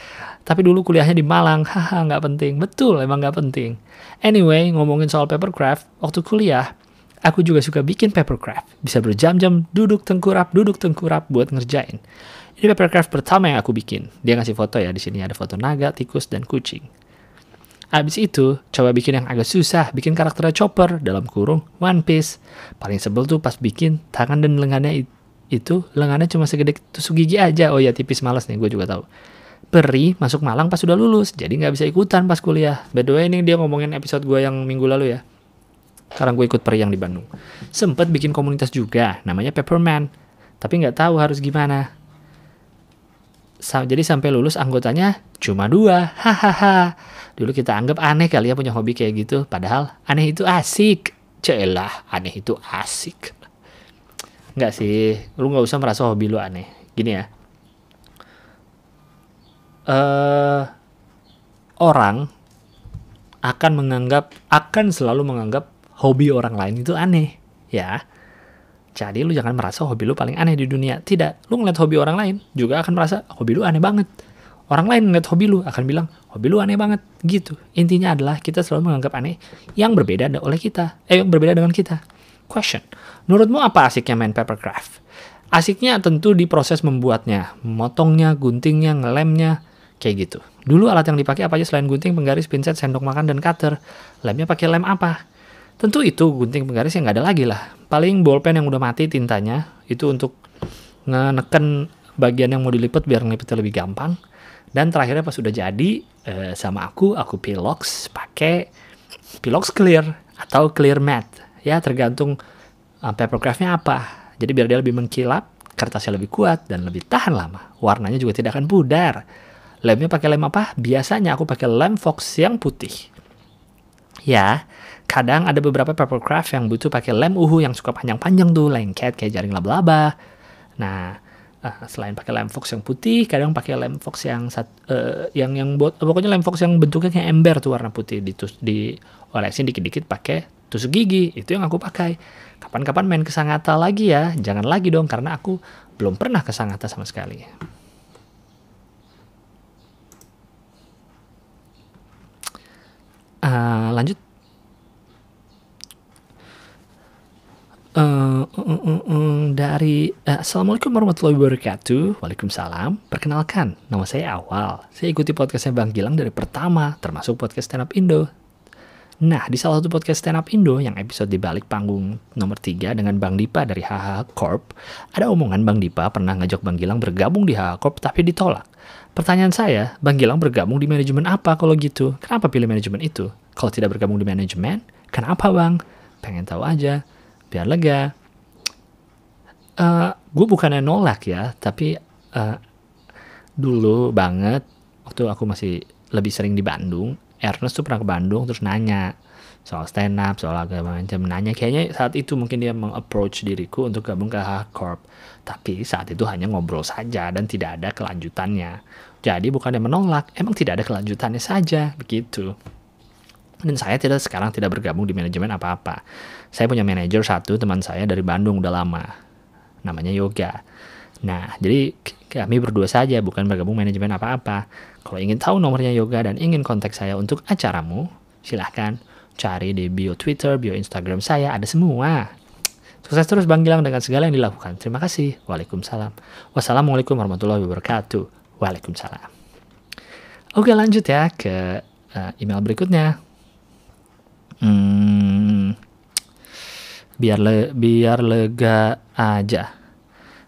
Tapi dulu kuliahnya di Malang, haha gak penting. Betul, emang gak penting. Anyway, ngomongin soal papercraft, waktu kuliah, aku juga suka bikin papercraft. Bisa berjam-jam duduk tengkurap, duduk tengkurap buat ngerjain. Ini papercraft pertama yang aku bikin. Dia ngasih foto ya, di sini ada foto naga, tikus, dan kucing. Abis itu, coba bikin yang agak susah, bikin karakternya Chopper, dalam kurung One Piece. Paling sebel tuh pas bikin tangan dan lengannya itu, lengannya cuma segede tusuk gigi aja. Oh ya, tipis, malas nih, gue juga tahu. Peri masuk Malang pas sudah lulus, jadi nggak bisa ikutan pas kuliah. By the way, ini dia ngomongin episode gue yang minggu lalu ya. Sekarang gue ikut Peri yang di Bandung. Sempet bikin komunitas juga, namanya Pepperman. Tapi nggak tahu harus gimana. Jadi sampai lulus anggotanya cuma dua. Hahaha. Dulu kita anggap aneh kali ya punya hobi kayak gitu. Padahal aneh itu asik. Celah, aneh itu asik. Nggak sih, lu nggak usah merasa hobi lu aneh. Gini ya. Uh, orang akan menganggap akan selalu menganggap hobi orang lain itu aneh ya. Jadi lu jangan merasa hobi lu paling aneh di dunia. Tidak, lu ngeliat hobi orang lain juga akan merasa hobi lu aneh banget. Orang lain ngeliat hobi lu akan bilang hobi lu aneh banget gitu. Intinya adalah kita selalu menganggap aneh yang berbeda oleh kita eh yang berbeda dengan kita. Question, menurutmu apa asiknya main papercraft? Asiknya tentu di proses membuatnya, memotongnya, guntingnya, ngelemnya. Kayak gitu. Dulu alat yang dipakai apa aja selain gunting, penggaris, pinset, sendok makan, dan cutter? Lemnya pakai lem apa? Tentu itu gunting penggaris yang nggak ada lagi lah. Paling bolpen yang udah mati tintanya. Itu untuk ngeneken bagian yang mau dilipat biar ngelipatnya lebih gampang. Dan terakhirnya pas udah jadi, eh, sama aku, aku pilox pakai pilox clear atau clear matte. Ya tergantung eh, papercraftnya apa. Jadi biar dia lebih mengkilap, kertasnya lebih kuat, dan lebih tahan lama. Warnanya juga tidak akan pudar. Lemnya pakai lem apa? Biasanya aku pakai lem fox yang putih. Ya, kadang ada beberapa papercraft yang butuh pakai lem uhu yang suka panjang-panjang tuh, lengket kayak jaring laba-laba. Nah, selain pakai lem fox yang putih, kadang pakai lem fox yang sat, uh, yang yang buat, pokoknya lem fox yang bentuknya kayak ember tuh warna putih, ditus, diolesin dikit-dikit pakai tusuk gigi. Itu yang aku pakai. Kapan-kapan main ke Sangatta lagi ya. Jangan lagi dong, karena aku belum pernah ke Sangatta sama sekali. Uh, lanjut. Uh, uh, uh, uh, dari uh, Assalamualaikum warahmatullahi wabarakatuh. Waalaikumsalam. Perkenalkan, nama saya Awal. Saya ikuti podcastnya Bang Gilang dari pertama, termasuk podcast Stand Up Indo. Nah, di salah satu podcast Stand Up Indo yang episode di balik panggung nomor tiga dengan Bang Dipa dari H H Corp, ada omongan Bang Dipa pernah ngajak Bang Gilang bergabung di H H Corp tapi ditolak. Pertanyaan saya, Bang Gilang bergabung di manajemen apa kalau gitu? Kenapa pilih manajemen itu? Kalau tidak bergabung di manajemen, kenapa Bang? Pengen tahu aja, biar lega. Uh, gue bukannya nolak ya, tapi uh, dulu banget, waktu aku masih lebih sering di Bandung, Ernest tuh pernah ke Bandung terus nanya soal stand up, soal agama macam nanya. Kayaknya saat itu mungkin dia meng-approach diriku untuk gabung ke H H Corp. Tapi saat itu hanya ngobrol saja dan tidak ada kelanjutannya. Jadi bukannya menolak, emang tidak ada kelanjutannya saja, begitu. Dan saya tidak sekarang tidak bergabung di manajemen apa-apa. Saya punya manajer satu teman saya dari Bandung udah lama. Namanya Yoga. Nah, jadi kami berdua saja, bukan bergabung manajemen apa-apa. Kalau ingin tahu nomornya Yoga dan ingin kontak saya untuk acaramu, silahkan cari di bio Twitter, bio Instagram saya, ada semua. Sukses terus Bang Gilang dengan segala yang dilakukan. Terima kasih. Waalaikumsalam. Wassalamualaikum warahmatullahi wabarakatuh. Waalaikumsalam. Oke, lanjut ya ke uh, email berikutnya. Hmm, biar, le- biar lega aja.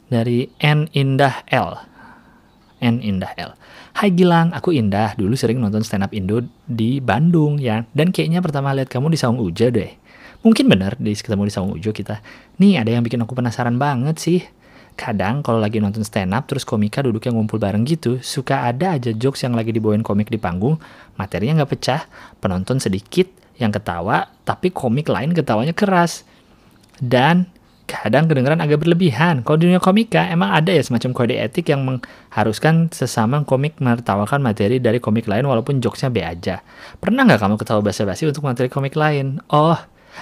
Dari N Indah L. N Indah L. Hai Gilang, aku Indah. Dulu sering nonton stand up Indo di Bandung ya. Dan kayaknya pertama lihat kamu di Saung Ujo deh. Mungkin benar di ketemu di Saung Ujo kita. Nih ada yang bikin aku penasaran banget sih. Kadang kalau lagi nonton stand up terus komika duduknya ngumpul bareng gitu, suka ada aja jokes yang lagi dibawain komik di panggung, materinya nggak pecah, penonton sedikit yang ketawa, tapi komik lain ketawanya keras. Dan kadang kedengeran agak berlebihan. Kalau di dunia komika emang ada ya semacam kode etik yang mengharuskan sesama komik menertawakan materi dari komik lain walaupun jokesnya be aja. Pernah nggak kamu ketawa basa-basi untuk materi komik lain? Oh,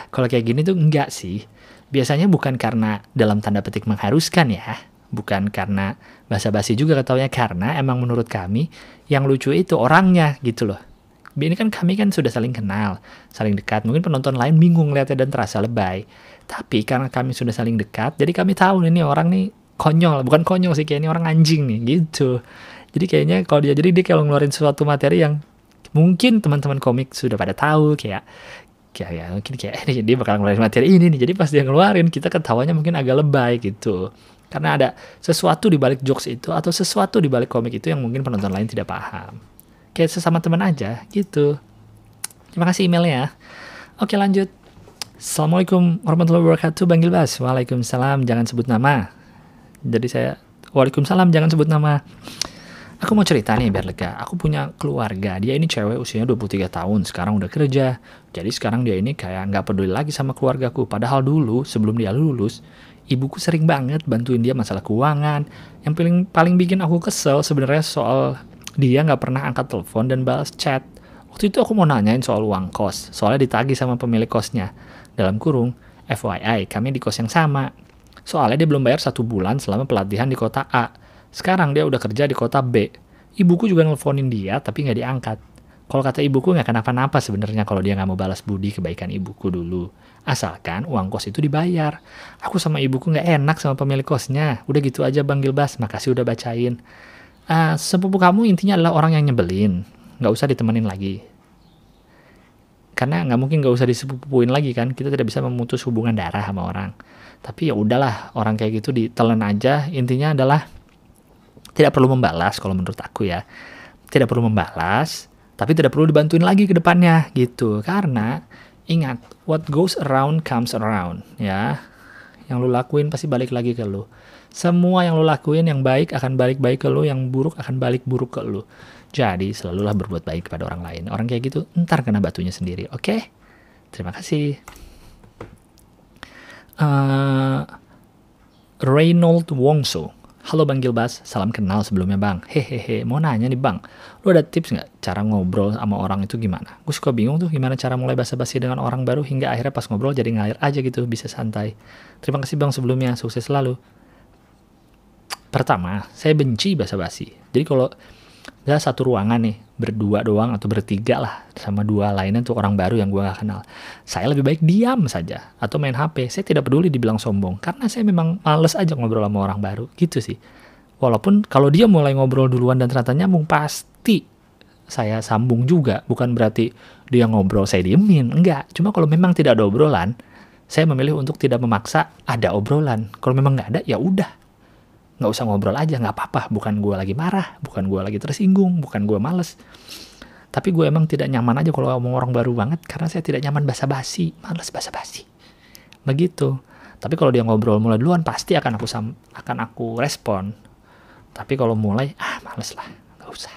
kalau kayak gini tuh enggak sih. Biasanya bukan karena dalam tanda petik mengharuskan ya, bukan karena basa-basi juga ketawanya, karena emang menurut kami yang lucu itu orangnya gitu loh. Ini kan kami kan sudah saling kenal, saling dekat, mungkin penonton lain bingung lihatnya dan terasa lebay. Tapi karena kami sudah saling dekat, jadi kami tahu ini orang nih konyol, bukan konyol sih, kayak ini orang anjing nih gitu. Jadi kayaknya kalau dia jadi dia kalau ngeluarin suatu materi yang mungkin teman-teman komik sudah pada tahu kayak, kayak mungkin kayak eh, dia bakal ngeluarin materi ini nih, jadi pas dia ngeluarin kita ketawanya mungkin agak lebay gitu, karena ada sesuatu di balik jokes itu atau sesuatu di balik komik itu yang mungkin penonton lain tidak paham, kayak sesama teman aja gitu. Terima kasih emailnya. Oke, lanjut. Assalamualaikum warahmatullahi wabarakatuh, Bang Gilbas. Waalaikumsalam, jangan sebut nama. Jadi saya Waalaikumsalam, jangan sebut nama. Aku mau cerita nih biar lega. Aku punya keluarga. Dia ini cewek usianya dua puluh tiga tahun. Sekarang udah kerja. Jadi sekarang dia ini kayak nggak peduli lagi sama keluargaku. Padahal dulu sebelum dia lulus, ibuku sering banget bantuin dia masalah keuangan. Yang paling paling bikin aku kesel sebenarnya soal dia nggak pernah angkat telepon dan balas chat. Waktu itu aku mau nanyain soal uang kos. Soalnya ditagih sama pemilik kosnya. Dalam kurung, F Y I, kami di kos yang sama. Soalnya dia belum bayar satu bulan selama pelatihan di kota A. Sekarang dia udah kerja di kota B. Ibuku juga nelfonin dia, tapi nggak diangkat. Kalau kata ibuku nggak kenapa-napa sebenarnya kalau dia nggak mau balas budi kebaikan ibuku dulu. Asalkan uang kos itu dibayar. Aku sama ibuku nggak enak sama pemilik kosnya. Udah gitu aja Bang Gilbas, makasih udah bacain. Uh, sepupu kamu intinya adalah orang yang nyebelin. Nggak usah ditemenin lagi. Karena nggak mungkin nggak usah disepupuin lagi kan. Kita tidak bisa memutus hubungan darah sama orang. Tapi ya udahlah, orang kayak gitu ditelan aja. Intinya adalah tidak perlu membalas kalau menurut aku ya. Tidak perlu membalas, tapi tidak perlu dibantuin lagi ke depannya gitu. Karena ingat, what goes around comes around ya. Yang lu lakuin pasti balik lagi ke lu. Semua yang lu lakuin yang baik akan balik-balik ke lu, yang buruk akan balik-buruk ke lu. Jadi selalulah berbuat baik kepada orang lain. Orang kayak gitu ntar kena batunya sendiri, oke? Okay? Terima kasih. Uh, Reynold Wongso. Halo Bang Gilbas, salam kenal sebelumnya Bang. Hehehe, mau nanya nih Bang, lu ada tips nggak cara ngobrol sama orang itu gimana? Gue suka bingung tuh gimana cara mulai basa-basi dengan orang baru hingga akhirnya pas ngobrol jadi ngalir aja gitu, bisa santai. Terima kasih Bang sebelumnya, sukses selalu. Pertama, saya benci basa-basi. Jadi kalau ada satu ruangan nih, berdua doang atau bertiga lah, sama dua lainnya tuh orang baru yang gue nggak kenal, saya lebih baik diam saja atau main H P. Saya tidak peduli dibilang sombong, karena saya memang males aja ngobrol sama orang baru gitu sih. Walaupun kalau dia mulai ngobrol duluan dan ternyata nyambung, pasti saya sambung juga. Bukan berarti dia ngobrol saya diemin, enggak. Cuma kalau memang tidak ada obrolan, saya memilih untuk tidak memaksa ada obrolan. Kalau memang nggak ada, ya udah, nggak usah ngobrol aja, nggak apa-apa. Bukan gue lagi marah, bukan gue lagi tersinggung, bukan gue males. Tapi gue emang tidak nyaman aja kalau ngomong orang baru banget, karena saya tidak nyaman basa-basi, males basa-basi. Begitu. Tapi kalau dia ngobrol mulai duluan, pasti akan aku sam- akan aku respon. Tapi kalau mulai, ah males lah, nggak usah.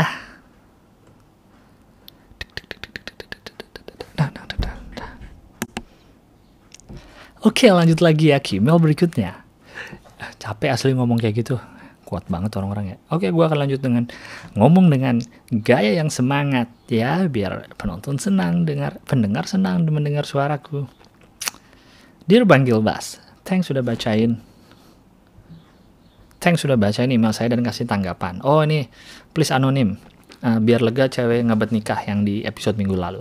Ah. Oke, lanjut lagi ya, email berikutnya. Capek asli ngomong kayak gitu. Kuat banget orang-orang ya. Oke, gue akan lanjut dengan ngomong dengan gaya yang semangat ya, biar penonton senang, dengar pendengar senang mendengar suaraku. Dear Bang Gilbas, thanks sudah bacain. Thanks sudah bacain email saya dan kasih tanggapan. Oh, ini please anonim. Uh, biar lega cewek ngabet nikah yang di episode minggu lalu.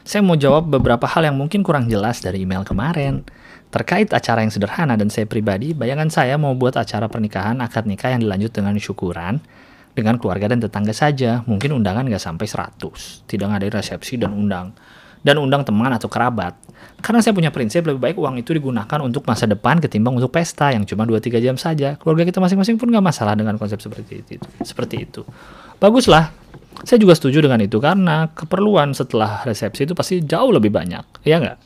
Saya mau jawab beberapa hal yang mungkin kurang jelas dari email kemarin. Terkait acara yang sederhana dan saya pribadi, bayangan saya mau buat acara pernikahan, akad nikah yang dilanjut dengan syukuran, dengan keluarga dan tetangga saja. Mungkin undangan nggak sampai seratus. Tidak ada resepsi dan undang. Dan undang teman atau kerabat. Karena saya punya prinsip, lebih baik uang itu digunakan untuk masa depan ketimbang untuk pesta yang cuma dua tiga jam saja. Keluarga kita masing-masing pun nggak masalah dengan konsep seperti itu. Seperti itu. Baguslah. Saya juga setuju dengan itu karena keperluan setelah resepsi itu pasti jauh lebih banyak, ya nggak?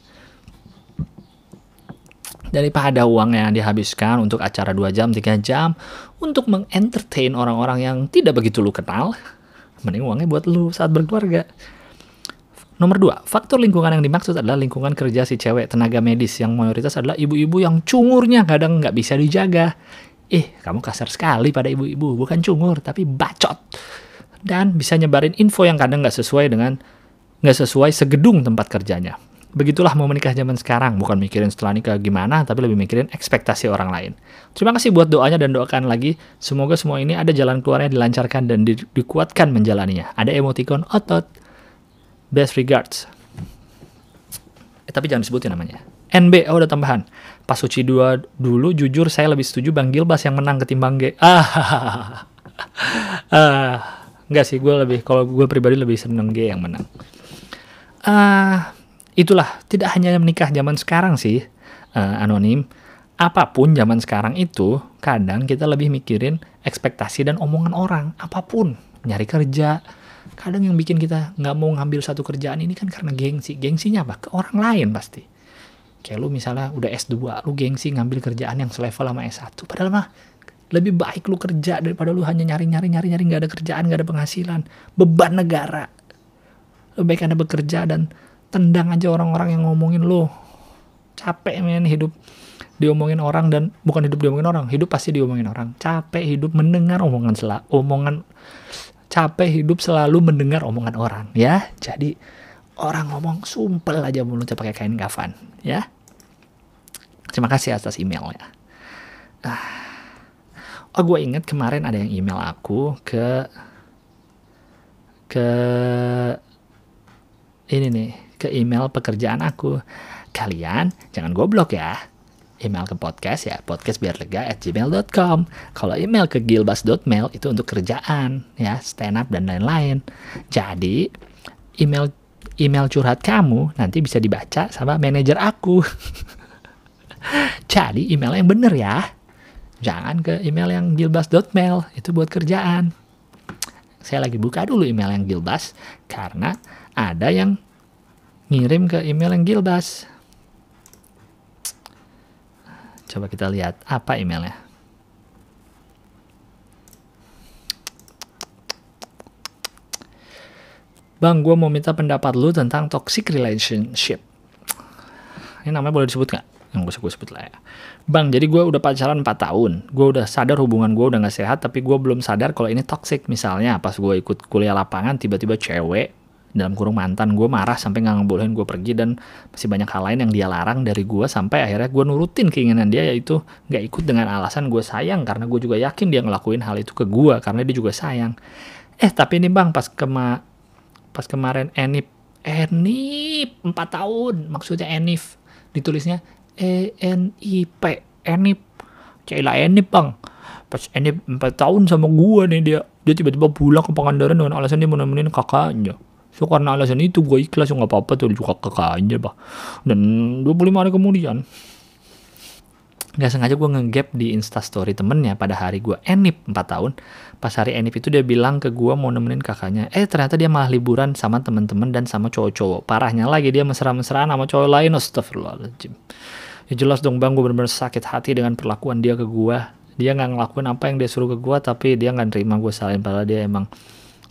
Daripada uang yang dihabiskan untuk acara dua jam, tiga jam, untuk mengentertain orang-orang yang tidak begitu lu kenal, mending uangnya buat lu saat berkeluarga. Nomor dua, faktor lingkungan yang dimaksud adalah lingkungan kerja si cewek tenaga medis yang mayoritas adalah ibu-ibu yang cungurnya kadang nggak bisa dijaga. Eh, kamu kasar sekali pada ibu-ibu, bukan cungur tapi bacot. Dan bisa nyebarin info yang kadang nggak sesuai dengan nggak sesuai segedung tempat kerjanya. Begitulah mau menikah zaman sekarang, bukan mikirin setelah nikah gimana, tapi lebih mikirin ekspektasi orang lain. Terima kasih buat doanya dan doakan lagi, semoga semua ini ada jalan keluarnya dilancarkan dan di, dikuatkan menjalaninya. Ada emoticon otot. Best regards. Eh, tapi jangan disebutin namanya. N B, oh, udah tambahan. Pas Suci dua dulu, jujur saya lebih setuju Bang Gilbas yang menang ketimbang G. Ah, uh, enggak sih, gue lebih, kalau gue pribadi lebih seneng G yang menang. Uh, itulah, tidak hanya menikah zaman sekarang sih, uh, anonim. Apapun zaman sekarang itu, kadang kita lebih mikirin ekspektasi dan omongan orang. Apapun, nyari kerja. Kadang yang bikin kita nggak mau ngambil satu kerjaan ini kan karena gengsi. Gengsinya apa? Ke orang lain pasti. Kayak lu misalnya udah S dua, lu gengsi ngambil kerjaan yang selevel sama S satu. Padahal mah lebih baik lu kerja daripada lu hanya nyari-nyari-nyari-nyari nggak ada kerjaan, nggak ada penghasilan. Beban negara. Lebih baik Anda bekerja dan tendang aja orang-orang yang ngomongin lu. Capek men hidup diomongin orang, dan bukan hidup diomongin orang. Hidup pasti diomongin orang. Capek hidup mendengar omongan sela, omongan... Capek hidup selalu mendengar omongan orang, ya. Jadi orang ngomong sumpel aja mulutnya pakai kain kafan, ya. Terima kasih atas emailnya. Oh, gue inget kemarin ada yang email aku ke ke ini nih, ke email pekerjaan aku. Kalian jangan goblok ya. Email ke podcast ya, podcast biar lega at gmail dot com. Kalau email ke gilbas dot mail itu untuk kerjaan ya, stand up dan lain-lain. Jadi email email curhat kamu nanti bisa dibaca sama manajer aku. Jadi email yang bener ya, jangan ke email yang gilbas dot mail, itu buat kerjaan. Saya lagi buka dulu email yang Gilbas karena ada yang ngirim ke email yang Gilbas. Coba kita lihat apa emailnya. Bang, gue mau minta pendapat lu tentang toxic relationship. Ini namanya boleh disebut nggak? Yang gue sebut lah ya. Bang, jadi gue udah pacaran empat tahun. Gue udah sadar hubungan gue udah nggak sehat, tapi gue belum sadar kalau ini toxic. Misalnya pas gue ikut kuliah lapangan, tiba-tiba cewek dalam kurung mantan gue marah sampai nggak ngebolehin gue pergi, dan masih banyak hal lain yang dia larang dari gue sampai akhirnya gue nurutin keinginan dia, yaitu nggak ikut dengan alasan gue sayang, karena gue juga yakin dia ngelakuin hal itu ke gue karena dia juga sayang. Eh tapi ini bang, pas kema pas kemarin Enif Enif empat tahun, maksudnya Enif ditulisnya E N I P, Enif. Cailah Enif bang, pas Enif empat tahun sama gue nih, dia dia tiba-tiba pulang ke Pangandaran dengan alasan dia mau nemenin kakaknya. So, karena alasan itu gue ikhlas, so nggak apa-apa tuh juga kakaknya bah. Dan dua puluh lima hari kemudian nggak sengaja gue nge-gap di instastory temennya pada hari gue Enif empat tahun. Pas hari Enif itu dia bilang ke gue mau nemenin kakaknya. Eh ternyata dia malah liburan sama temen-temen dan sama cowok-cowok. Parahnya lagi dia mesra-mesraan sama cowok lain. Astagfirullahaladzim. Ya jelas dong bang, gue bener-bener sakit hati dengan perlakuan dia ke gue. Dia nggak ngelakuin apa yang dia suruh ke gue, tapi dia nggak nerima gue salahin, padahal dia emang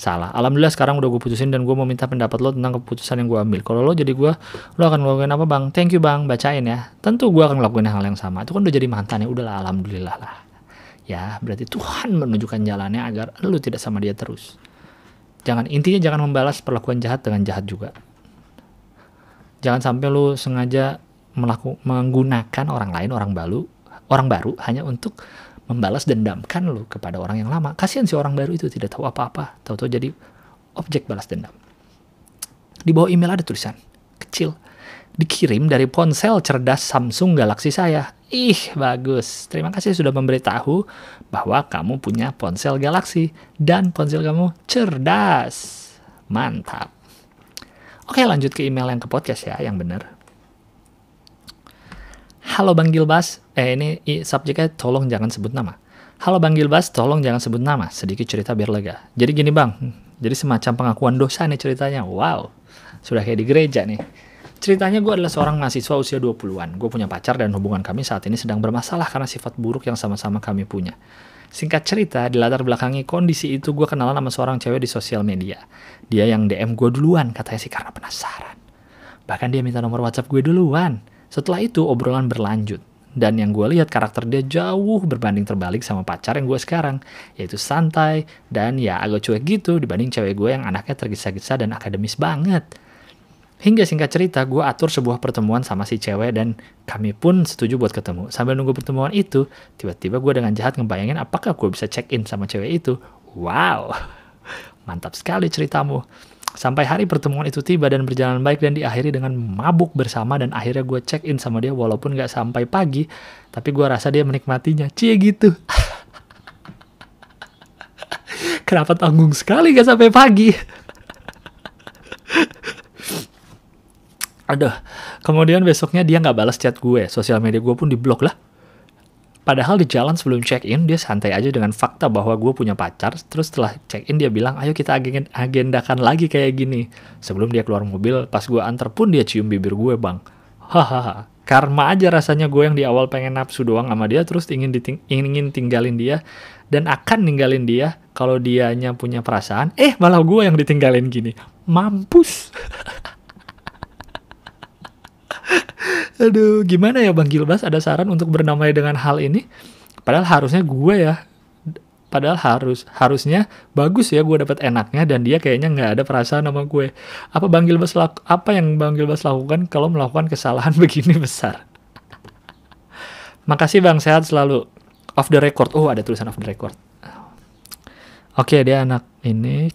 salah. Alhamdulillah sekarang udah gue putusin, dan gue mau minta pendapat lo tentang keputusan yang gue ambil. Kalau lo jadi gue, lo akan ngelakuin apa bang? Thank you bang, bacain ya. Tentu gue akan ngelakuin hal yang sama. Itu kan udah jadi mantan ya, udahlah alhamdulillah lah. Ya berarti Tuhan menunjukkan jalannya agar lo tidak sama dia terus. Jangan, intinya jangan membalas perlakuan jahat dengan jahat juga. Jangan sampai lo sengaja melaku, menggunakan orang lain, orang baru, orang baru hanya untuk membalas dendamkan lo kepada orang yang lama. Kasihan si orang baru itu tidak tahu apa-apa, tahu-tahu jadi objek balas dendam. Di bawah email ada tulisan kecil, dikirim dari ponsel cerdas Samsung Galaxy saya. Ih bagus, terima kasih sudah memberitahu bahwa kamu punya ponsel Galaxy dan ponsel kamu cerdas. Mantap. Oke, lanjut ke email yang ke podcast ya, yang bener. Halo Bang Gilbas, eh ini subjeknya tolong jangan sebut nama. Halo Bang Gilbas, tolong jangan sebut nama, sedikit cerita biar lega. Jadi gini bang, Jadi semacam pengakuan dosa nih ceritanya. Wow, sudah kayak di gereja nih. Ceritanya gue adalah seorang mahasiswa usia dua puluhan. Gue punya pacar dan hubungan kami saat ini sedang bermasalah karena sifat buruk yang sama-sama kami punya. Singkat cerita, di latar belakangi kondisi itu gue kenalan sama seorang cewek di sosial media. Dia yang D M gue duluan, katanya sih karena penasaran. Bahkan dia minta nomor WhatsApp gue duluan. Setelah itu obrolan berlanjut. Dan yang gue lihat karakter dia jauh berbanding terbalik sama pacar yang gue sekarang. Yaitu santai dan ya agak cuek gitu dibanding cewek gue yang anaknya tergesa-gesa dan akademis banget. Hingga singkat cerita gue atur sebuah pertemuan sama si cewek dan kami pun setuju buat ketemu. Sambil nunggu pertemuan itu, tiba-tiba gue dengan jahat ngebayangin apakah gue bisa check in sama cewek itu. Wow, mantap sekali ceritamu. Sampai hari pertemuan itu tiba dan berjalan baik dan diakhiri dengan mabuk bersama dan akhirnya gue check in sama dia walaupun gak sampai pagi. Tapi gue rasa dia menikmatinya. Cie gitu. Kenapa tanggung sekali gak sampai pagi? Aduh. Kemudian besoknya dia gak balas chat gue. Sosial media gue pun diblok lah. Padahal di jalan sebelum check-in, dia santai aja dengan fakta bahwa gue punya pacar. Terus setelah check-in, dia bilang, ayo kita agendakan lagi kayak gini. Sebelum dia keluar mobil, pas gue antar pun dia cium bibir gue, bang. Hahaha, karma aja rasanya gue yang di awal pengen nafsu doang sama dia, terus ingin, diting- ingin tinggalin dia, dan akan ninggalin dia kalau dianya punya perasaan. Eh, malah gue yang ditinggalin gini. Mampus. Aduh, gimana ya Bang Gilbas, ada saran untuk berdamai dengan hal ini? Padahal harusnya gue ya, padahal harus harusnya bagus ya gue dapat enaknya dan dia kayaknya nggak ada perasaan sama gue. Apa Bang Gilbas laku, apa yang Bang Gilbas lakukan kalau melakukan kesalahan begini besar? Makasih Bang, sehat selalu. Off the record, oh ada tulisan off the record. Oke, dia anak ini,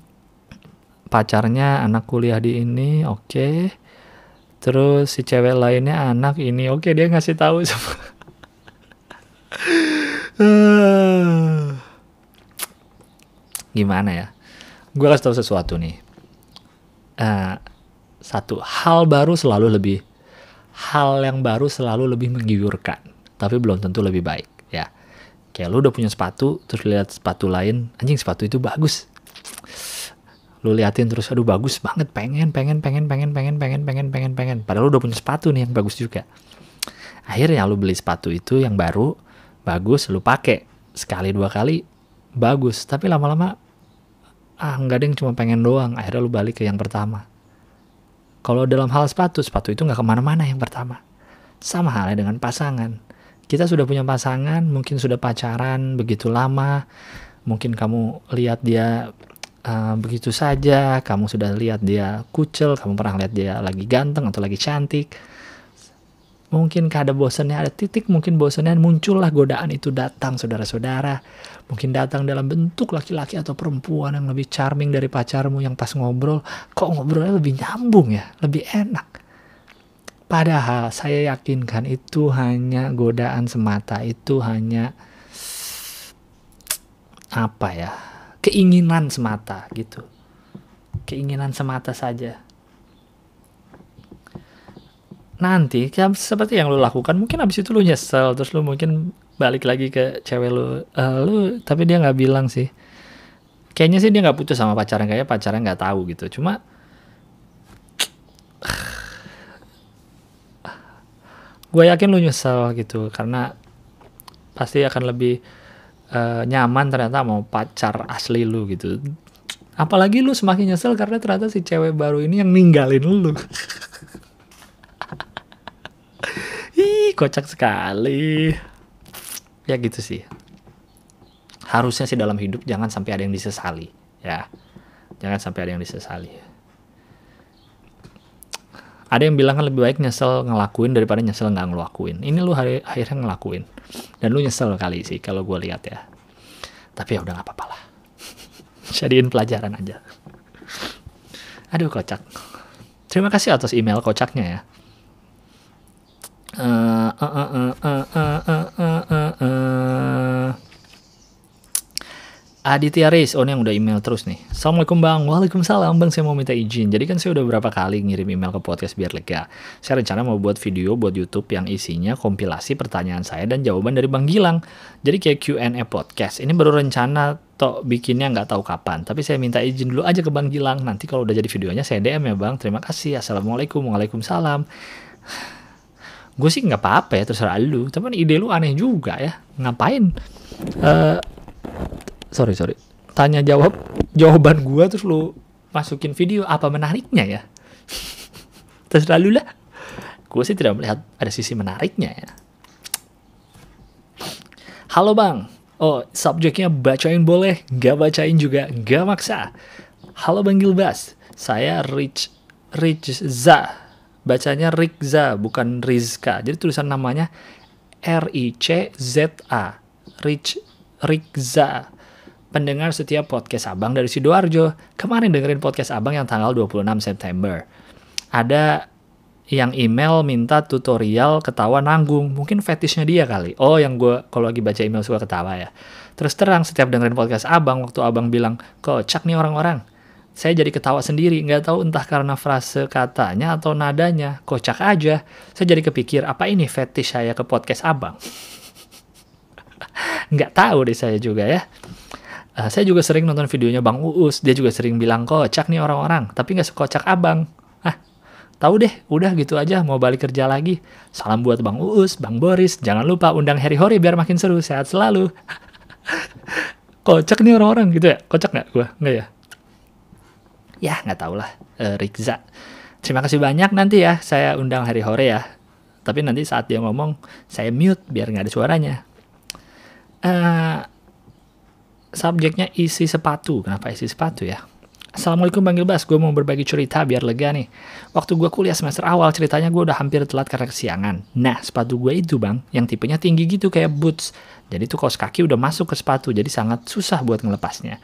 pacarnya anak kuliah di ini, oke. Terus si cewek lainnya anak ini, oke dia ngasih tahu semua. Gimana ya? Gue kasih tahu sesuatu nih. Uh, satu hal baru selalu lebih, hal yang baru selalu lebih menggiurkan, tapi belum tentu lebih baik. Ya, kayak lu udah punya sepatu, terus lihat sepatu lain, anjing sepatu itu bagus. Lu liatin terus, aduh bagus banget, pengen, pengen, pengen, pengen, pengen, pengen, pengen, pengen, pengen. Padahal lu udah punya sepatu nih yang bagus juga. Akhirnya lu beli sepatu itu yang baru, bagus, lu pakai sekali dua kali, bagus. Tapi lama-lama, ah nggak ding, cuma pengen doang. Akhirnya lu balik ke yang pertama. Kalau dalam hal sepatu, sepatu itu nggak kemana-mana yang pertama. Sama halnya dengan pasangan. Kita sudah punya pasangan, mungkin sudah pacaran begitu lama, mungkin kamu lihat dia... Uh, begitu saja, kamu sudah lihat dia kucel, kamu pernah lihat dia lagi ganteng atau lagi cantik. Mungkin ada bosannya, ada titik mungkin bosannya muncullah godaan itu datang saudara-saudara. Mungkin datang dalam bentuk laki-laki atau perempuan yang lebih charming dari pacarmu yang pas ngobrol, kok ngobrolnya lebih nyambung ya, lebih enak. Padahal saya yakinkan itu hanya godaan semata, itu hanya apa ya? Keinginan semata gitu, keinginan semata saja. Nanti seperti yang lo lakukan, mungkin abis itu lo nyesel, terus lo mungkin balik lagi ke cewek lo, uh, lo tapi dia nggak bilang sih. Kayaknya sih dia nggak putus sama pacaran, kayaknya pacaran nggak tahu gitu. Cuma gue yakin lo nyesel gitu, karena pasti akan lebih Uh, nyaman ternyata mau pacar asli lu gitu. Apalagi lu semakin nyesel karena ternyata si cewek baru ini yang ninggalin lu. Ih, kocak sekali. Ya gitu sih. Harusnya sih dalam hidup jangan sampai ada yang disesali, ya. Jangan sampai ada yang disesali. Ada yang bilang kan lebih baik nyesel ngelakuin daripada nyesel nggak ngelakuin. Ini lu hari, akhirnya ngelakuin. Dan lu nyesel kali sih kalau gue lihat ya. Tapi ya udah nggak apa-apa lah. Jadiin pelajaran aja. Aduh kocak. Terima kasih atas email kocaknya ya. Uh, uh, uh, uh, uh, uh, uh, uh, uh. Aditya Reis, oh ini yang udah email terus nih. Assalamualaikum bang. Waalaikumsalam bang, saya mau minta izin. Jadi kan saya udah berapa kali ngirim email ke podcast biar lega. Saya rencana mau buat video buat YouTube yang isinya kompilasi pertanyaan saya dan jawaban dari Bang Gilang. Jadi kayak Q and A podcast. Ini baru rencana tok bikinnya nggak tahu kapan. Tapi saya minta izin dulu aja ke Bang Gilang. Nanti kalau udah jadi videonya saya D M ya bang. Terima kasih. Assalamualaikum. Waalaikumsalam. Gue sih nggak apa-apa ya, terserah lu. Tapi ide lu aneh juga ya. Ngapain? Eh... Uh, Sorry, sorry. Tanya jawab jawaban gue terus lu masukin video, apa menariknya ya? Terserah lu lah. Gue sih tidak melihat ada sisi menariknya ya. Halo bang. Oh, subjeknya bacain boleh. Gak bacain juga. Gak maksa. Halo bang Gilbas. Saya Rich Rizza. Bacanya Rizza, bukan Rizka. Jadi tulisan namanya R I C Z A. Rich Rizza. Pendengar setiap podcast abang dari Sidoarjo. Kemarin dengerin podcast abang yang tanggal dua puluh enam September. Ada yang email minta tutorial ketawa nanggung. Mungkin fetishnya dia kali. Oh yang gue kalau lagi baca email suka ketawa ya. Terus terang setiap dengerin podcast abang, waktu abang bilang kocak nih orang-orang, saya jadi ketawa sendiri. Nggak tahu entah karena frase katanya atau nadanya. Kocak aja. Saya jadi kepikir apa ini fetish saya ke podcast abang. Nggak tahu deh saya juga ya. Uh, saya juga sering nonton videonya Bang Uus. Dia juga sering bilang kocak nih orang-orang. Tapi gak sekocak abang. Ah, tahu deh. Udah gitu aja. Mau balik kerja lagi. Salam buat Bang Uus, Bang Boris. Jangan lupa undang Harry Hori biar makin seru. Sehat selalu. Kocak nih orang-orang gitu ya. Kocak gak gue? Gak ya? Ya gak tau lah. Uh, Rizza. Terima kasih banyak nanti ya. Saya undang Harry Hori ya. Tapi nanti saat dia ngomong, saya mute biar gak ada suaranya. Eh... Uh, Subjeknya isi sepatu. Kenapa isi sepatu ya? Assalamualaikum Bang Gilbas. Gue mau berbagi cerita biar lega nih. Waktu gue kuliah semester awal, ceritanya gue udah hampir telat karena kesiangan. Nah sepatu gue itu bang, yang tipenya tinggi gitu kayak boots. Jadi tuh kaos kaki udah masuk ke sepatu, jadi sangat susah buat ngelepasnya.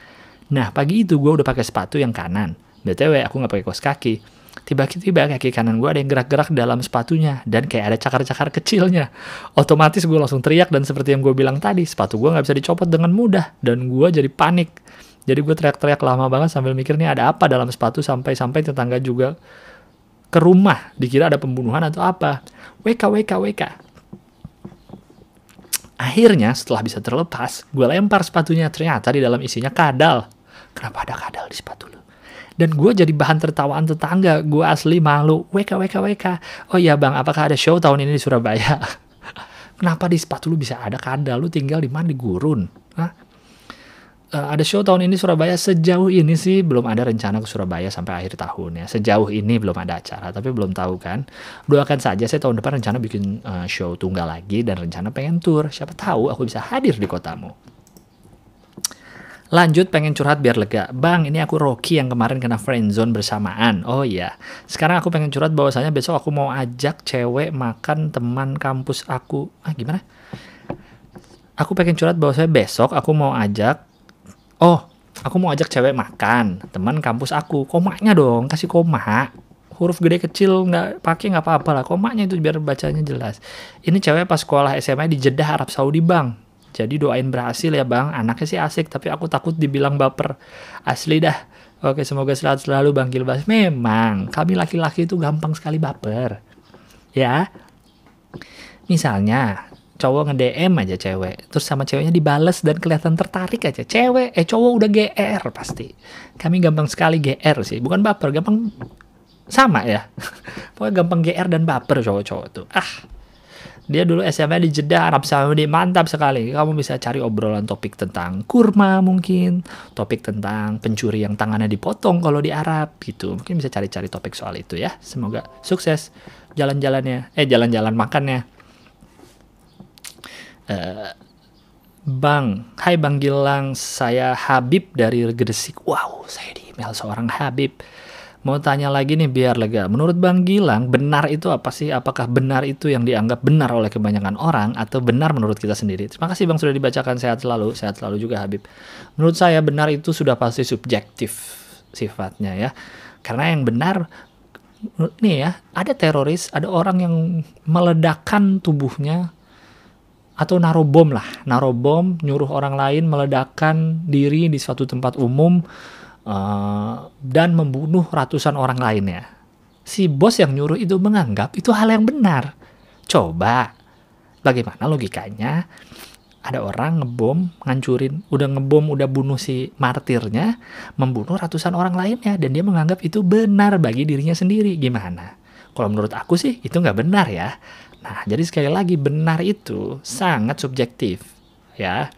Nah pagi itu gue udah pakai sepatu yang kanan. B T W aku gak pakai kaos kaki. Tiba-tiba kaki kanan gue ada yang gerak-gerak dalam sepatunya. Dan kayak ada cakar-cakar kecilnya. Otomatis gue langsung teriak. Dan seperti yang gue bilang tadi, sepatu gue gak bisa dicopot dengan mudah. Dan gue jadi panik. Jadi gue teriak-teriak lama banget sambil mikirnya ada apa dalam sepatu. Sampai-sampai tetangga juga ke rumah. Dikira ada pembunuhan atau apa. W K W K W K. Akhirnya setelah bisa terlepas, gue lempar sepatunya. Ternyata di dalam isinya kadal. Kenapa ada kadal di sepatu lu? Dan gue jadi bahan tertawaan tetangga. Gue asli malu. W K W K W K. Oh iya bang, apakah ada show tahun ini di Surabaya? Kenapa di sepatu lu bisa ada kadal? Lu tinggal di mana? Di gurun? Hah? Uh, ada show tahun ini Surabaya. Sejauh ini sih belum ada rencana ke Surabaya sampai akhir tahun ya. Sejauh ini belum ada acara. Tapi belum tahu kan. Doakan saja, saya tahun depan rencana bikin uh, show tunggal lagi. Dan rencana pengen tour. Siapa tahu aku bisa hadir di kotamu. Lanjut, pengen curhat biar lega. Bang, ini aku Rocky yang kemarin kena friendzone bersamaan. Oh iya. Sekarang aku pengen curhat bahwasanya besok aku mau ajak cewek makan teman kampus aku. Ah, gimana? Aku pengen curhat bahwasanya besok aku mau ajak... Oh, aku mau ajak cewek makan teman kampus aku. Komanya dong, kasih koma. Huruf gede kecil nggak pakai nggak apa-apa lah. Komanya itu biar bacanya jelas. Ini cewek pas sekolah S M A di Jeddah, Arab Saudi, bang. Jadi doain berhasil ya bang, anaknya sih asik, tapi aku takut dibilang baper. Asli dah. Oke, semoga sehat selalu Bang Gilbas. Memang, kami laki-laki itu gampang sekali baper. Ya, misalnya cowok nge-D M aja cewek, terus sama ceweknya dibales dan kelihatan tertarik aja. Cewek, eh cowok udah G R pasti. Kami gampang sekali G R sih, bukan baper, gampang sama ya. Pokoknya gampang G R dan baper cowok-cowok tuh. Ah. Dia dulu S M A di Jeddah, Arab Saudi, mantap sekali. Kamu bisa cari obrolan topik tentang kurma mungkin, topik tentang pencuri yang tangannya dipotong kalau di Arab gitu. Mungkin bisa cari-cari topik soal itu ya. Semoga sukses jalan-jalannya, eh jalan-jalan makannya. Uh, bang, hai Bang Gilang, saya Habib dari Gresik. Wow, saya di email seorang Habib. Mau tanya lagi nih biar lega. Menurut Bang Gilang, benar itu apa sih? Apakah benar itu yang dianggap benar oleh kebanyakan orang atau benar menurut kita sendiri? Terima kasih Bang sudah dibacakan. Sehat selalu. Sehat selalu juga Habib. Menurut saya benar itu sudah pasti subjektif sifatnya ya. Karena yang benar nih ya, ada teroris, ada orang yang meledakkan tubuhnya atau naro bom lah, naro bom, nyuruh orang lain meledakkan diri di suatu tempat umum uh, dan membunuh ratusan orang lainnya. Si bos yang nyuruh itu menganggap itu hal yang benar. Coba, bagaimana logikanya? Ada orang ngebom, ngancurin, udah ngebom, udah bunuh si martirnya, membunuh ratusan orang lainnya, dan dia menganggap itu benar bagi dirinya sendiri. Gimana? Kalau menurut aku sih, itu nggak benar ya. Nah, jadi sekali lagi, benar itu sangat subjektif, ya.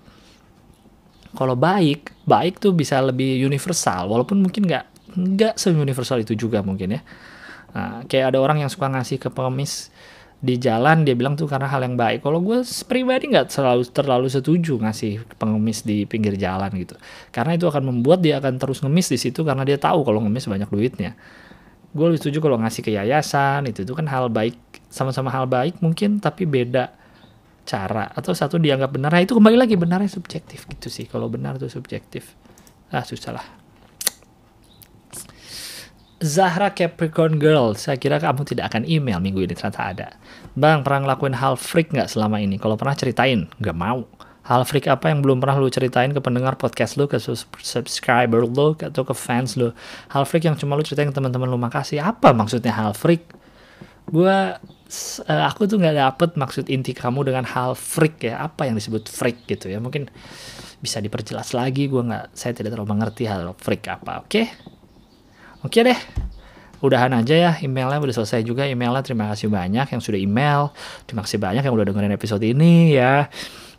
Kalau baik, baik tuh bisa lebih universal, walaupun mungkin nggak nggak se-universal itu juga mungkin ya. Nah, kayak ada orang yang suka ngasih ke pengemis di jalan, dia bilang tuh karena hal yang baik. Kalau gue pribadi nggak selalu terlalu setuju ngasih pengemis di pinggir jalan gitu, karena itu akan membuat dia akan terus ngemis di situ karena dia tahu kalau ngemis banyak duitnya. Gue lebih setuju kalau ngasih ke yayasan, itu itu kan hal baik, sama-sama hal baik mungkin tapi beda cara, atau satu dianggap benar. Nah, itu kembali lagi benarnya subjektif gitu sih. Kalau benar itu subjektif, ah susah lah. Zahra Capricorn Girl, saya kira kamu tidak akan email minggu ini, ternyata ada. Bang, pernah ngelakuin hal freak nggak selama ini? Kalau pernah ceritain, nggak mau. Hal freak apa yang belum pernah lu ceritain ke pendengar podcast lu, ke subscriber lu, atau ke fans lu? Hal freak yang cuma lu ceritain ke teman-teman lu, makasih. Apa maksudnya hal freak? Gua, uh, aku tuh nggak dapet maksud inti kamu dengan hal freak ya. Apa yang disebut freak gitu ya? Mungkin bisa diperjelas lagi. Gua nggak, saya tidak terlalu mengerti hal freak apa. Oke? Okay? Oke deh, udahan aja ya, emailnya udah selesai juga emailnya. Terima kasih banyak yang sudah email, terima kasih banyak yang udah dengerin episode ini ya.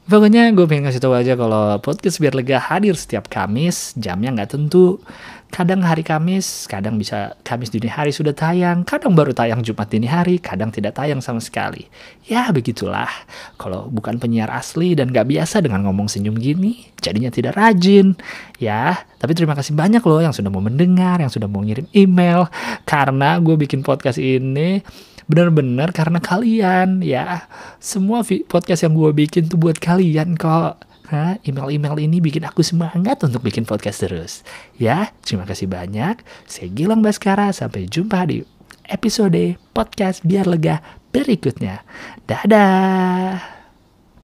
Pokoknya gue pengen kasih tau aja kalau podcast Biar Lega hadir setiap Kamis, jamnya nggak tentu, kadang hari Kamis, kadang bisa Kamis dini hari sudah tayang, kadang baru tayang Jumat dini hari, kadang tidak tayang sama sekali. Ya begitulah, kalau bukan penyiar asli dan gak biasa dengan ngomong senyum gini, jadinya tidak rajin. Ya, tapi terima kasih banyak loh yang sudah mau mendengar, yang sudah mau ngirim email, karena gue bikin podcast ini benar-benar karena kalian ya. Semua podcast yang gue bikin tuh buat kalian kok. Nah, email-email ini bikin aku semangat untuk bikin podcast terus. Ya, terima kasih banyak. Saya Gilang Baskara, sampai jumpa di episode podcast Biar Lega berikutnya. Dadah!